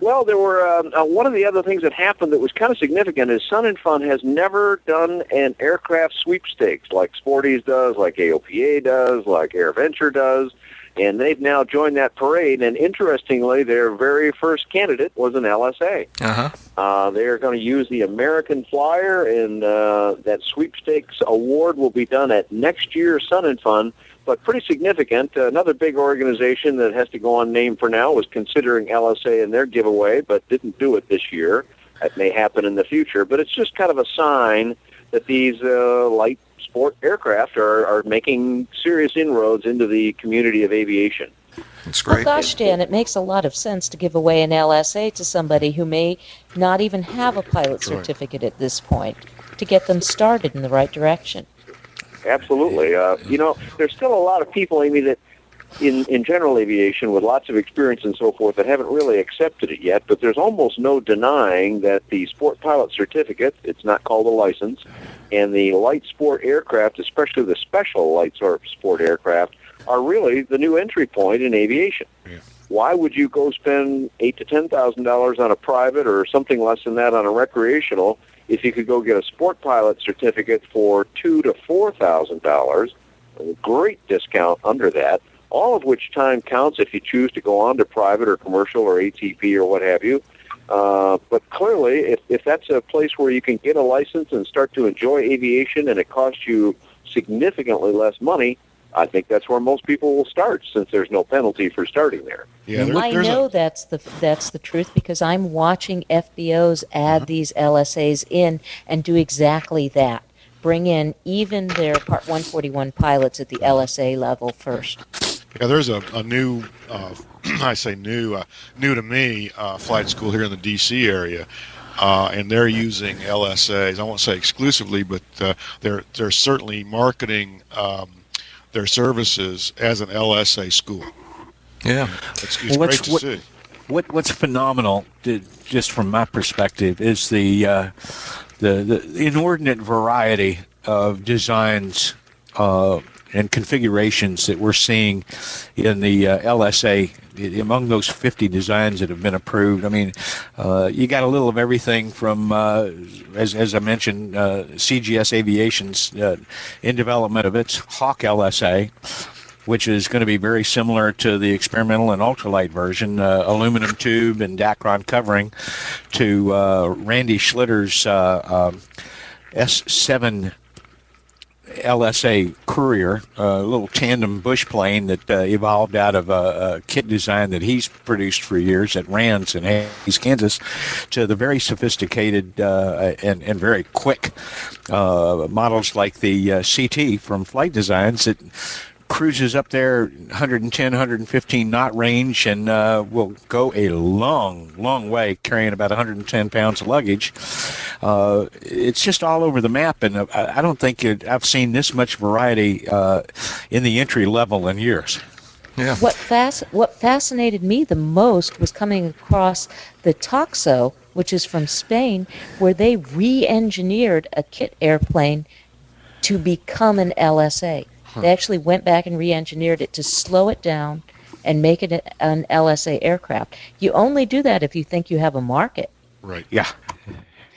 Well, there were one of the other things that happened that was kind of significant is Sun and Fun has never done an aircraft sweepstakes like Sporties does, like AOPA does, like AirVenture does, and they've now joined that parade, and interestingly, their very first candidate was an LSA. Uh-huh. They're going to use the American Flyer, and that sweepstakes award will be done at next year's Sun and Fun, but pretty significant. Another big organization that has to go on name for now was considering LSA in their giveaway, but didn't do it this year. That may happen in the future, but it's just kind of a sign that these light sport aircraft are making serious inroads into the community of aviation. That's great. Well, gosh, Dan, it makes a lot of sense to give away an LSA to somebody who may not even have a pilot certificate at this point to get them started in the right direction. Absolutely. You know, there's still a lot of people, Amy, that in general aviation with lots of experience and so forth that haven't really accepted it yet, but there's almost no denying that the sport pilot certificate, it's not called a license, and the light sport aircraft, especially the special light sport aircraft, are really the new entry point in aviation. Yeah. Why would you go spend $8,000 to $10,000 on a private or something less than that on a recreational if you could go get a sport pilot certificate for $2,000 to $4,000, a great discount under that, all of which time counts if you choose to go on to private or commercial or ATP or what have you. But clearly, if that's a place where you can get a license and start to enjoy aviation and it costs you significantly less money, I think that's where most people will start, since there's no penalty for starting there. Yeah, I know that's the truth, because I'm watching FBOs add these LSAs in and do exactly that. Bring in even their Part 141 pilots at the LSA level first. Yeah, there's a new, I say new to me, flight school here in the D.C. area. And they're using LSAs. I won't say exclusively, but they're certainly marketing their services as an LSA school. Yeah, it's great to see. What's phenomenal, just from my perspective, is the inordinate variety of designs and configurations that we're seeing in the LSA, among those 50 designs that have been approved. I mean, you got a little of everything from, as I mentioned, CGS Aviation's in development of its Hawk LSA, which is going to be very similar to the experimental and ultralight version, aluminum tube and Dacron covering, to Randy Schlitter's S7 LSA Courier, a little tandem bush plane that evolved out of a kit design that he's produced for years at Rand's in Hayes, Kansas, to the very sophisticated and very quick models like the CT from Flight Designs that cruises up there 110, 115 knot range and will go a long, long way carrying about 110 pounds of luggage. It's just all over the map, and I don't think I've seen this much variety in the entry level in years. Yeah. What fascinated me the most was coming across the Toxo, which is from Spain, where they re-engineered a kit airplane to become an LSA. They actually went back and re-engineered it to slow it down and make it an LSA aircraft. You only do that if you think you have a market. Right. Yeah.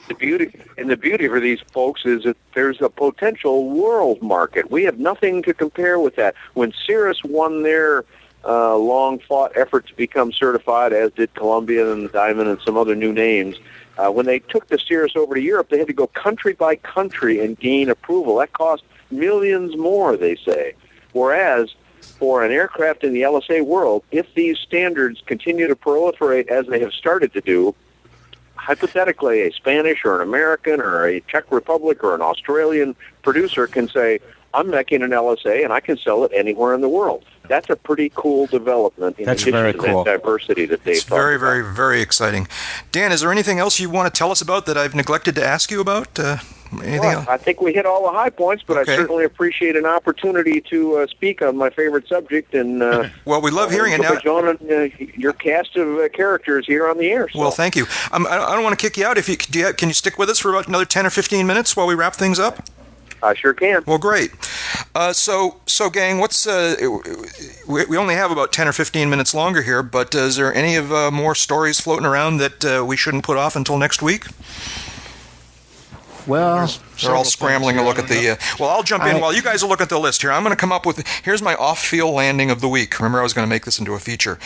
The beauty for these folks is that there's a potential world market. We have nothing to compare with that. When Cirrus won their long-fought effort to become certified, as did Columbia and Diamond and some other new names, when they took the Cirrus over to Europe, they had to go country by country and gain approval. That cost millions more, they say. Whereas for an aircraft in the LSA world, if these standards continue to proliferate as they have started to do, hypothetically a Spanish or an American or a Czech Republic or an Australian producer can say, I'm making an LSA and I can sell it anywhere in the world. That's a pretty cool development in addition to that diversity that they've thought. Very, very, very exciting. Dan, is there anything else you want to tell us about that I've neglected to ask you about? Well, I think we hit all the high points, but okay. I certainly appreciate an opportunity to speak on my favorite subject. And well, we love hearing it now. John, your cast of characters here on the air. So. Well, thank you. I don't want to kick you out. Can you stick with us for about another 10 or 15 minutes while we wrap things up? I sure can. Well, great. So, gang, what's we only have about 10 or 15 minutes longer here, but is there any of more stories floating around that we shouldn't put off until next week? Well, they're all scrambling to look at the... well, I'll jump in while you guys will look at the list here. I'm going to come up with... Here's my off-field landing of the week. Remember, I was going to make this into a feature.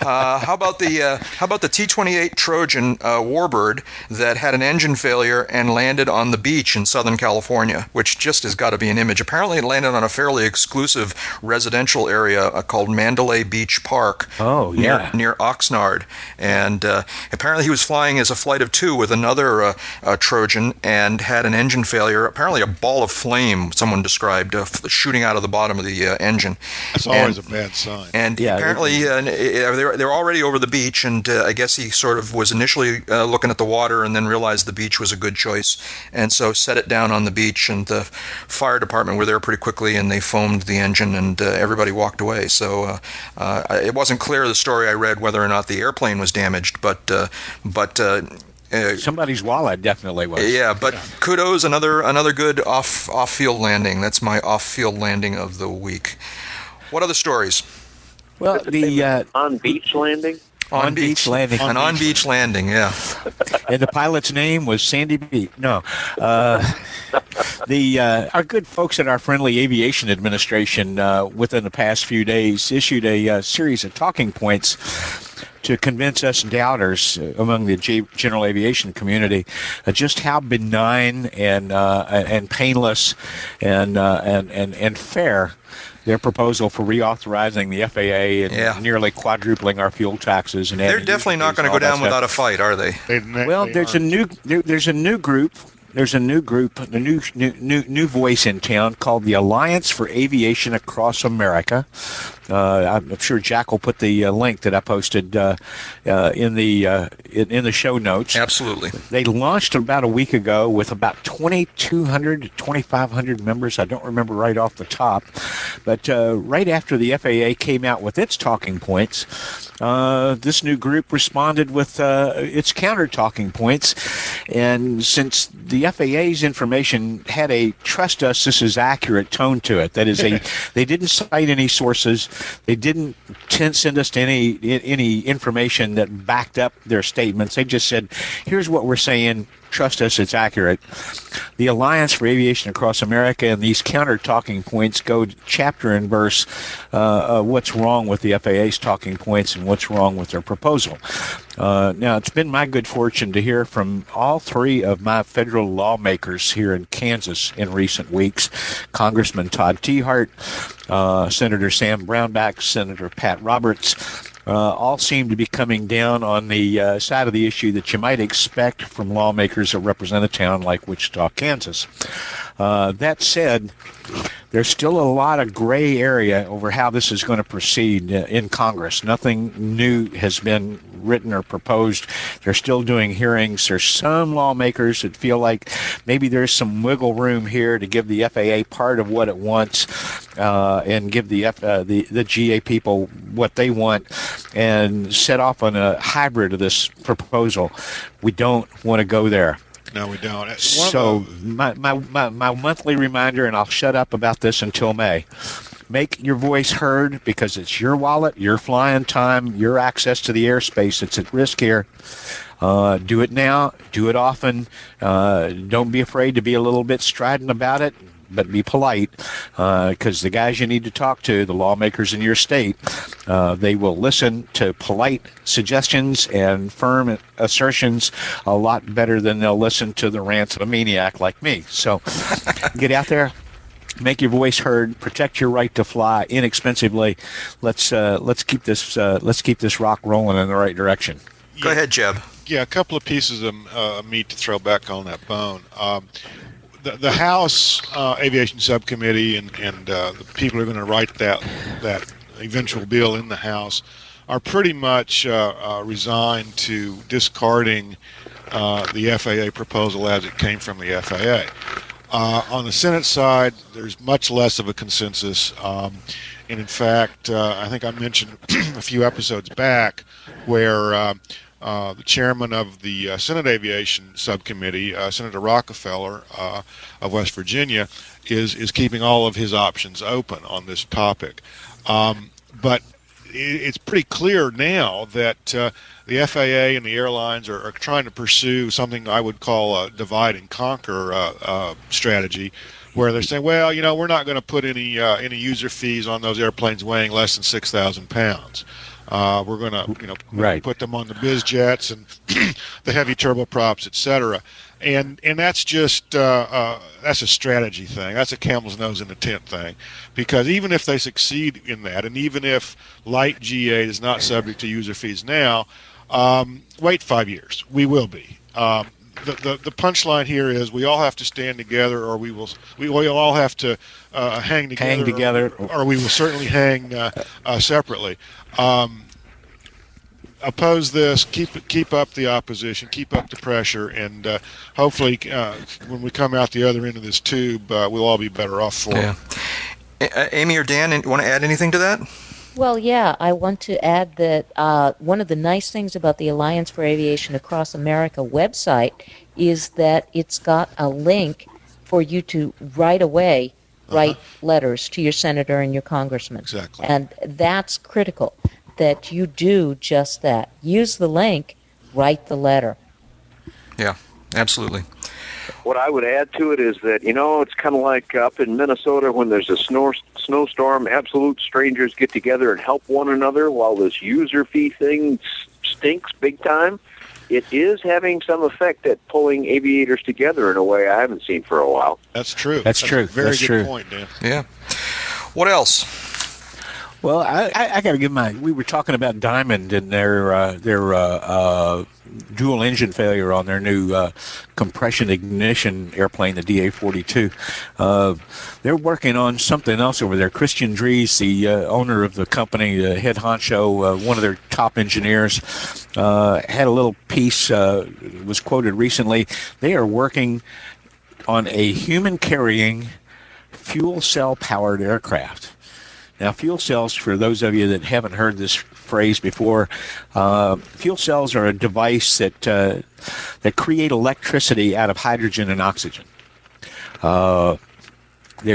How about the T-28 Trojan Warbird that had an engine failure and landed on the beach in Southern California, which just has got to be an image. Apparently, it landed on a fairly exclusive residential area called Mandalay Beach Park. Oh, yeah. Near Oxnard. And apparently, he was flying as a flight of two with another... Trojan, and had an engine failure, apparently a ball of flame, someone described, shooting out of the bottom of the engine. That's always a bad sign. And yeah, apparently they're already over the beach, and I guess he sort of was initially looking at the water and then realized the beach was a good choice, and so set it down on the beach, and the fire department were there pretty quickly, and they foamed the engine, and everybody walked away. So it wasn't clear, the story I read, whether or not the airplane was damaged, but somebody's wallet definitely was. Yeah, but kudos, another good off-field landing. That's my off-field landing of the week. What other stories? Well, the on-beach landing? On-beach landing. An on-beach landing, yeah. And the pilot's name was Sandy Beach. No. Our good folks at our friendly aviation administration within the past few days issued a series of talking points to convince us doubters among the general aviation community just how benign and painless and fair their proposal for reauthorizing the FAA and nearly quadrupling our fuel taxes and they're definitely not going to go down without a fight, are they? There's a new voice in town called the Alliance for Aviation Across America. I'm sure Jack will put the link that I posted in the show notes. Absolutely. They launched about a week ago with about 2,200 to 2,500 members. I don't remember right off the top, but right after the FAA came out with its talking points, this new group responded with its counter talking points. And since the FAA's information had a "trust us, this is accurate" tone to it, that is, they didn't cite any sources. They didn't send us to any information that backed up their statements. They just said, here's what we're saying. Trust us, it's accurate. The Alliance for Aviation Across America and these counter talking points go chapter and verse what's wrong with the FAA's talking points and what's wrong with their proposal. Now, it's been my good fortune to hear from all three of my federal lawmakers here in Kansas in recent weeks, Congressman Todd Teehart, Senator Sam Brownback, Senator Pat Roberts, all seem to be coming down on the side of the issue that you might expect from lawmakers that represent a town like Wichita, Kansas. That said, there's still a lot of gray area over how this is going to proceed in Congress. Nothing new has been written or proposed. They're still doing hearings. There's some lawmakers that feel like maybe there's some wiggle room here to give the FAA part of what it wants and give the GA people what they want and set off on a hybrid of this proposal. We don't want to go there. No, we don't. So my monthly reminder, and I'll shut up about this until May. Make your voice heard because it's your wallet, your flying time, your access to the airspace that's at risk here. Do it now. Do it often. Don't be afraid to be a little bit strident about it, but be polite because the guys you need to talk to, the lawmakers in your state, they will listen to polite suggestions and firm assertions a lot better than they'll listen to the rants of a maniac like me. So get out there. Make your voice heard. Protect your right to fly inexpensively. Let's keep this rock rolling in the right direction. Yeah. Go ahead, Jeb. Yeah, a couple of pieces of meat to throw back on that bone. The House Aviation Subcommittee and the people who are going to write that eventual bill in the House are pretty much resigned to discarding the FAA proposal as it came from the FAA. On the Senate side, there's much less of a consensus. And in fact, I think I mentioned a few episodes back where the chairman of the Senate Aviation Subcommittee, Senator Rockefeller of West Virginia, is keeping all of his options open on this topic. But it's pretty clear now that the FAA and the airlines are trying to pursue something I would call a divide and conquer strategy, where they're saying, well, you know, we're not going to put any user fees on those airplanes weighing less than 6,000 pounds. We're going to, you know, put them on the biz jets and the heavy turboprops, et cetera. And that's just that's a strategy thing. That's a camel's nose in a tent thing, because even if they succeed in that, and even if light GA is not subject to user fees now, wait 5 years, we will be. The punchline here is we all have to stand together, or we will all have to hang together, or we will certainly hang separately. Oppose this, keep up the opposition, keep up the pressure, and hopefully when we come out the other end of this tube, we'll all be better off for it. Amy or Dan, want to add anything to that? Well, yeah, I want to add that one of the nice things about the Alliance for Aviation Across America website is that it's got a link for you to right away write letters to your senator and your congressman. Exactly. And that's critical. that you do just that. Use the link, write the letter. Yeah, absolutely. What I would add to it is that, you know, it's kind of like up in Minnesota when there's a snowstorm, absolute strangers get together and help one another while this user fee thing stinks big time. It is having some effect at pulling aviators together in a way I haven't seen for a while. That's true. That's true. Very good point, Dan. Yeah. What else? Well, I got to give my. We were talking about Diamond and their dual engine failure on their new compression ignition airplane, the DA-42. They're working on something else over there. Christian Dries, the owner of the company, the head honcho, one of their top engineers, had a little piece was quoted recently. They are working on a human carrying fuel cell powered aircraft. Now, fuel cells, for those of you that haven't heard this phrase before, fuel cells are a device that that create electricity out of hydrogen and oxygen. They're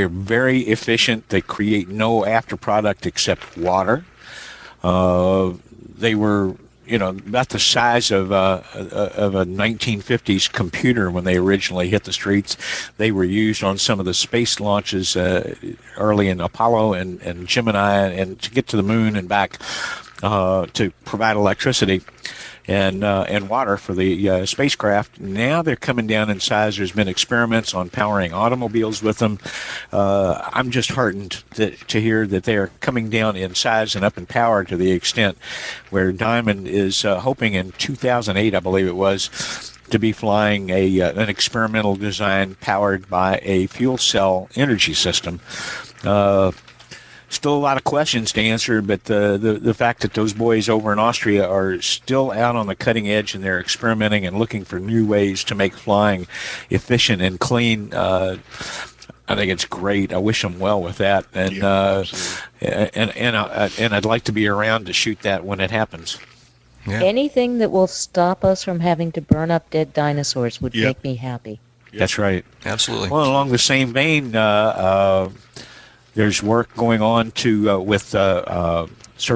very efficient. They create no afterproduct except water. They were, you know, about the size of a 1950s computer when they originally hit the streets. They were used on some of the space launches early in Apollo and Gemini, and to get to the moon and back to provide electricity and water for the spacecraft. Now they're coming down in size. There's been experiments on powering automobiles with them. I'm just heartened to hear that they are coming down in size and up in power to the extent where Diamond is hoping in 2008, I believe it was, to be flying an experimental design powered by a fuel cell energy system. Still a lot of questions to answer, but the fact that those boys over in Austria are still out on the cutting edge and they're experimenting and looking for new ways to make flying efficient and clean, I think it's great. I wish them well with that, and yeah, and I'd like to be around to shoot that when it happens. Yeah. Anything that will stop us from having to burn up dead dinosaurs would make me happy. Yep. That's right. Absolutely. Well, along the same vein, there's work going on with Sir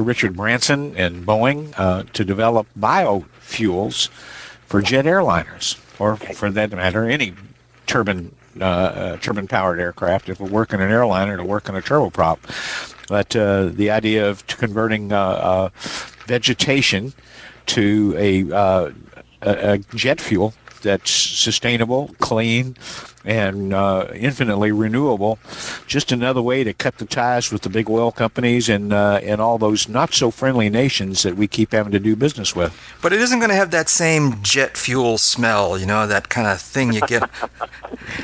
Richard Branson and Boeing to develop biofuels for jet airliners, or for that matter, any turbine-powered aircraft. If it work in an airliner, it'll work in a turboprop. But the idea of converting vegetation to a jet fuel that's sustainable, clean, and infinitely renewable. Just another way to cut the ties with the big oil companies and all those not-so-friendly nations that we keep having to do business with. But it isn't going to have that same jet fuel smell, you know, that kind of thing you get.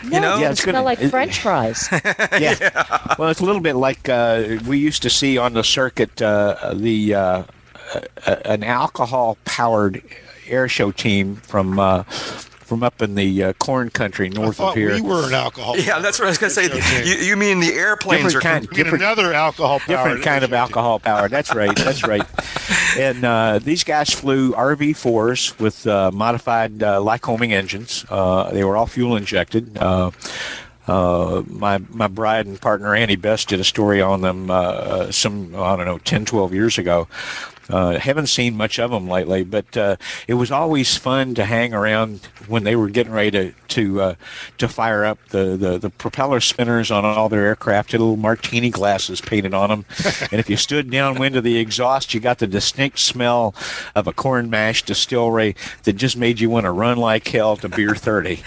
It's going to smell like French fries. Yeah. Well, it's a little bit like we used to see on the circuit an alcohol-powered air show team from up in the corn country north of here. We were an alcohol. Yeah, that's what I was going to say. You mean the airplanes different kind of alcohol power. That's right. That's right. And these guys flew RV4s with modified Lycoming engines. They were all fuel injected. My bride and partner Annie Best did a story on them 10, 12 years ago. Haven't seen much of them lately, but it was always fun to hang around when they were getting ready to fire up the propeller spinners on all their aircraft, had little martini glasses painted on them. And if you stood downwind of the exhaust, you got the distinct smell of a corn mash distillery that just made you want to run like hell to beer 30.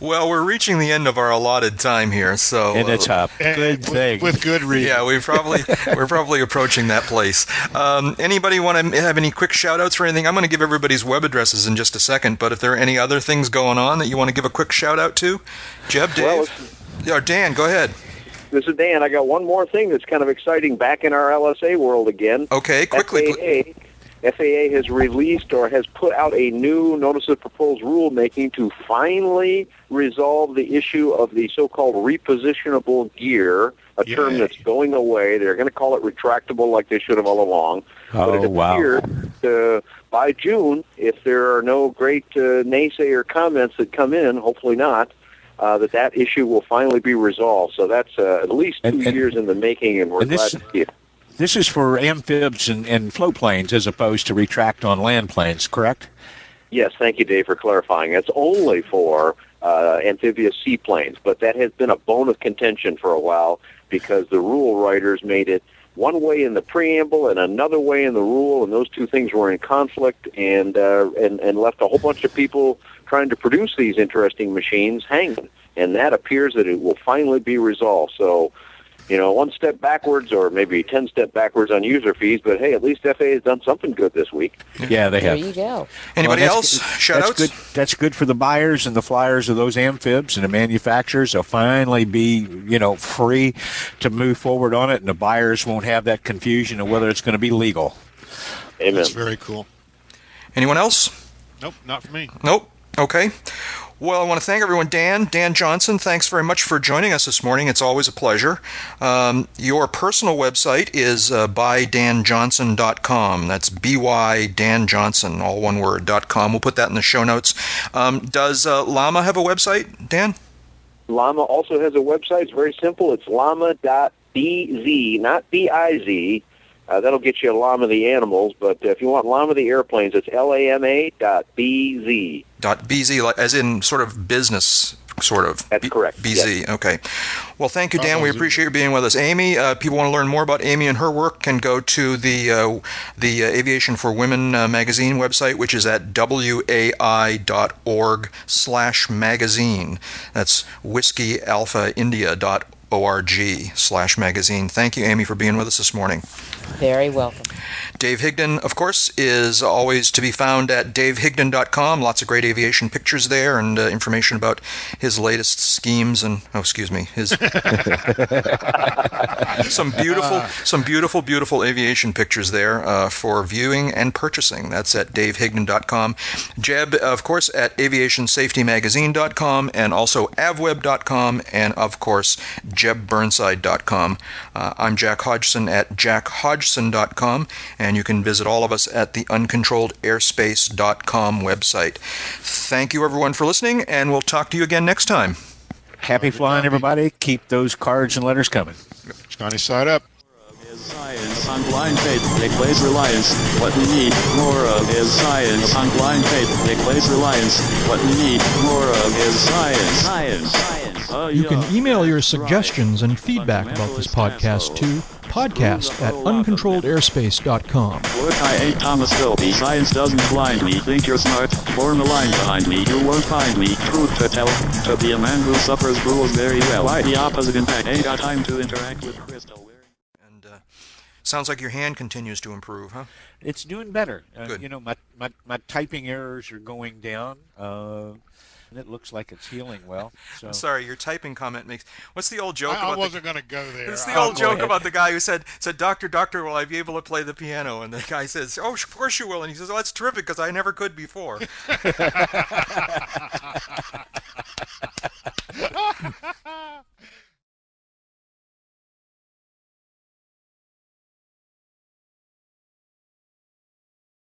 Well, we're reaching the end of our allotted time here, so and it's up. Good thing with good reason. Yeah, we're probably approaching that place. Anybody want to have any quick shout-outs or anything? I'm going to give everybody's web addresses in just a second, but if there are any other things going on that you want to give a quick shout-out to, Jeb, Dave, or Dan, go ahead. This is Dan. I got one more thing that's kind of exciting back in our LSA world again. Okay, quickly. FAA has released or has put out a new notice of proposed rulemaking to finally resolve the issue of the so-called repositionable gear, a term that's going away. They're going to call it retractable like they should have all along. But it appeared by June, if there are no great naysayer comments that come in, hopefully not, that issue will finally be resolved. So that's at least two years in the making, and we're glad to see it. This is for amphibs and floatplanes as opposed to retract on land planes, correct? Yes, thank you, Dave, for clarifying. That's only for amphibious seaplanes, but that has been a bone of contention for a while because the rule writers made it one way in the preamble and another way in the rule, and those two things were in conflict and left a whole bunch of people trying to produce these interesting machines hanging. And that appears that it will finally be resolved. So, you know, one step backwards or maybe 10 steps backwards on user fees, but hey, at least FAA has done something good this week. Yeah, they have. There you go. Anybody else? Shout-outs? That's good for the buyers and the flyers of those amphibs, and the manufacturers will finally be, you know, free to move forward on it, and the buyers won't have that confusion of whether it's going to be legal. Amen. That's very cool. Anyone else? Nope, not for me. Nope. Okay. Well, I want to thank everyone. Dan Johnson, thanks very much for joining us this morning. It's always a pleasure. Your personal website is bydanjohnson.com. That's bydanjohnson, all one word, .com. We'll put that in the show notes. Does Llama have a website, Dan? Llama also has a website. It's very simple. It's llama.bz, not B-I-Z. That'll get you a Llama the Animals, but if you want Llama the Airplanes, it's LAMA.BZ. .BZ, as in sort of business, sort of. That's correct. BZ, yes. Okay. Well, thank you, Dan. We appreciate you being with us. Amy, people want to learn more about Amy and her work, can go to the Aviation for Women magazine website, which is at wai.org/magazine. That's whiskeyalphaindia.org. org/magazine. Thank you, Amy, for being with us this morning. Very welcome. Dave Higdon, of course, is always to be found at davehigdon.com. Lots of great aviation pictures there and information about his latest schemes and his some beautiful aviation pictures there for viewing and purchasing. That's at davehigdon.com. Jeb, of course, at aviationsafetymagazine.com and also avweb.com, and of course JebBurnside.com. I'm Jack Hodgson at JackHodgson.com, and you can visit all of us at the UncontrolledAirspace.com website. Thank you, everyone, for listening, and we'll talk to you again next time. Happy flying, everybody. Keep those cards and letters coming. Johnny, side up. Science on blind faith declares reliance. What we need more of is science on blind faith declares reliance. What we need more of is science. You can email your suggestions and feedback about this podcast to podcast@uncontrolledairspace.com. Look, I hate Thomas Dolby. Science doesn't blind me. Think you're smart. Form a line behind me. You won't find me. Truth to tell, to be a man who suffers rules very well. I the opposite. In fact, ain't got time to interact with Crystal. Sounds like your hand continues to improve, huh? It's doing better. Good. You know, my typing errors are going down, and it looks like it's healing well. So. I'm sorry, your typing comment makes... What's the old joke about... I wasn't going to go there. It's the old joke about the guy who said, Doctor, will I be able to play the piano? And the guy says, oh, of course you will. And he says, oh, that's terrific, because I never could before.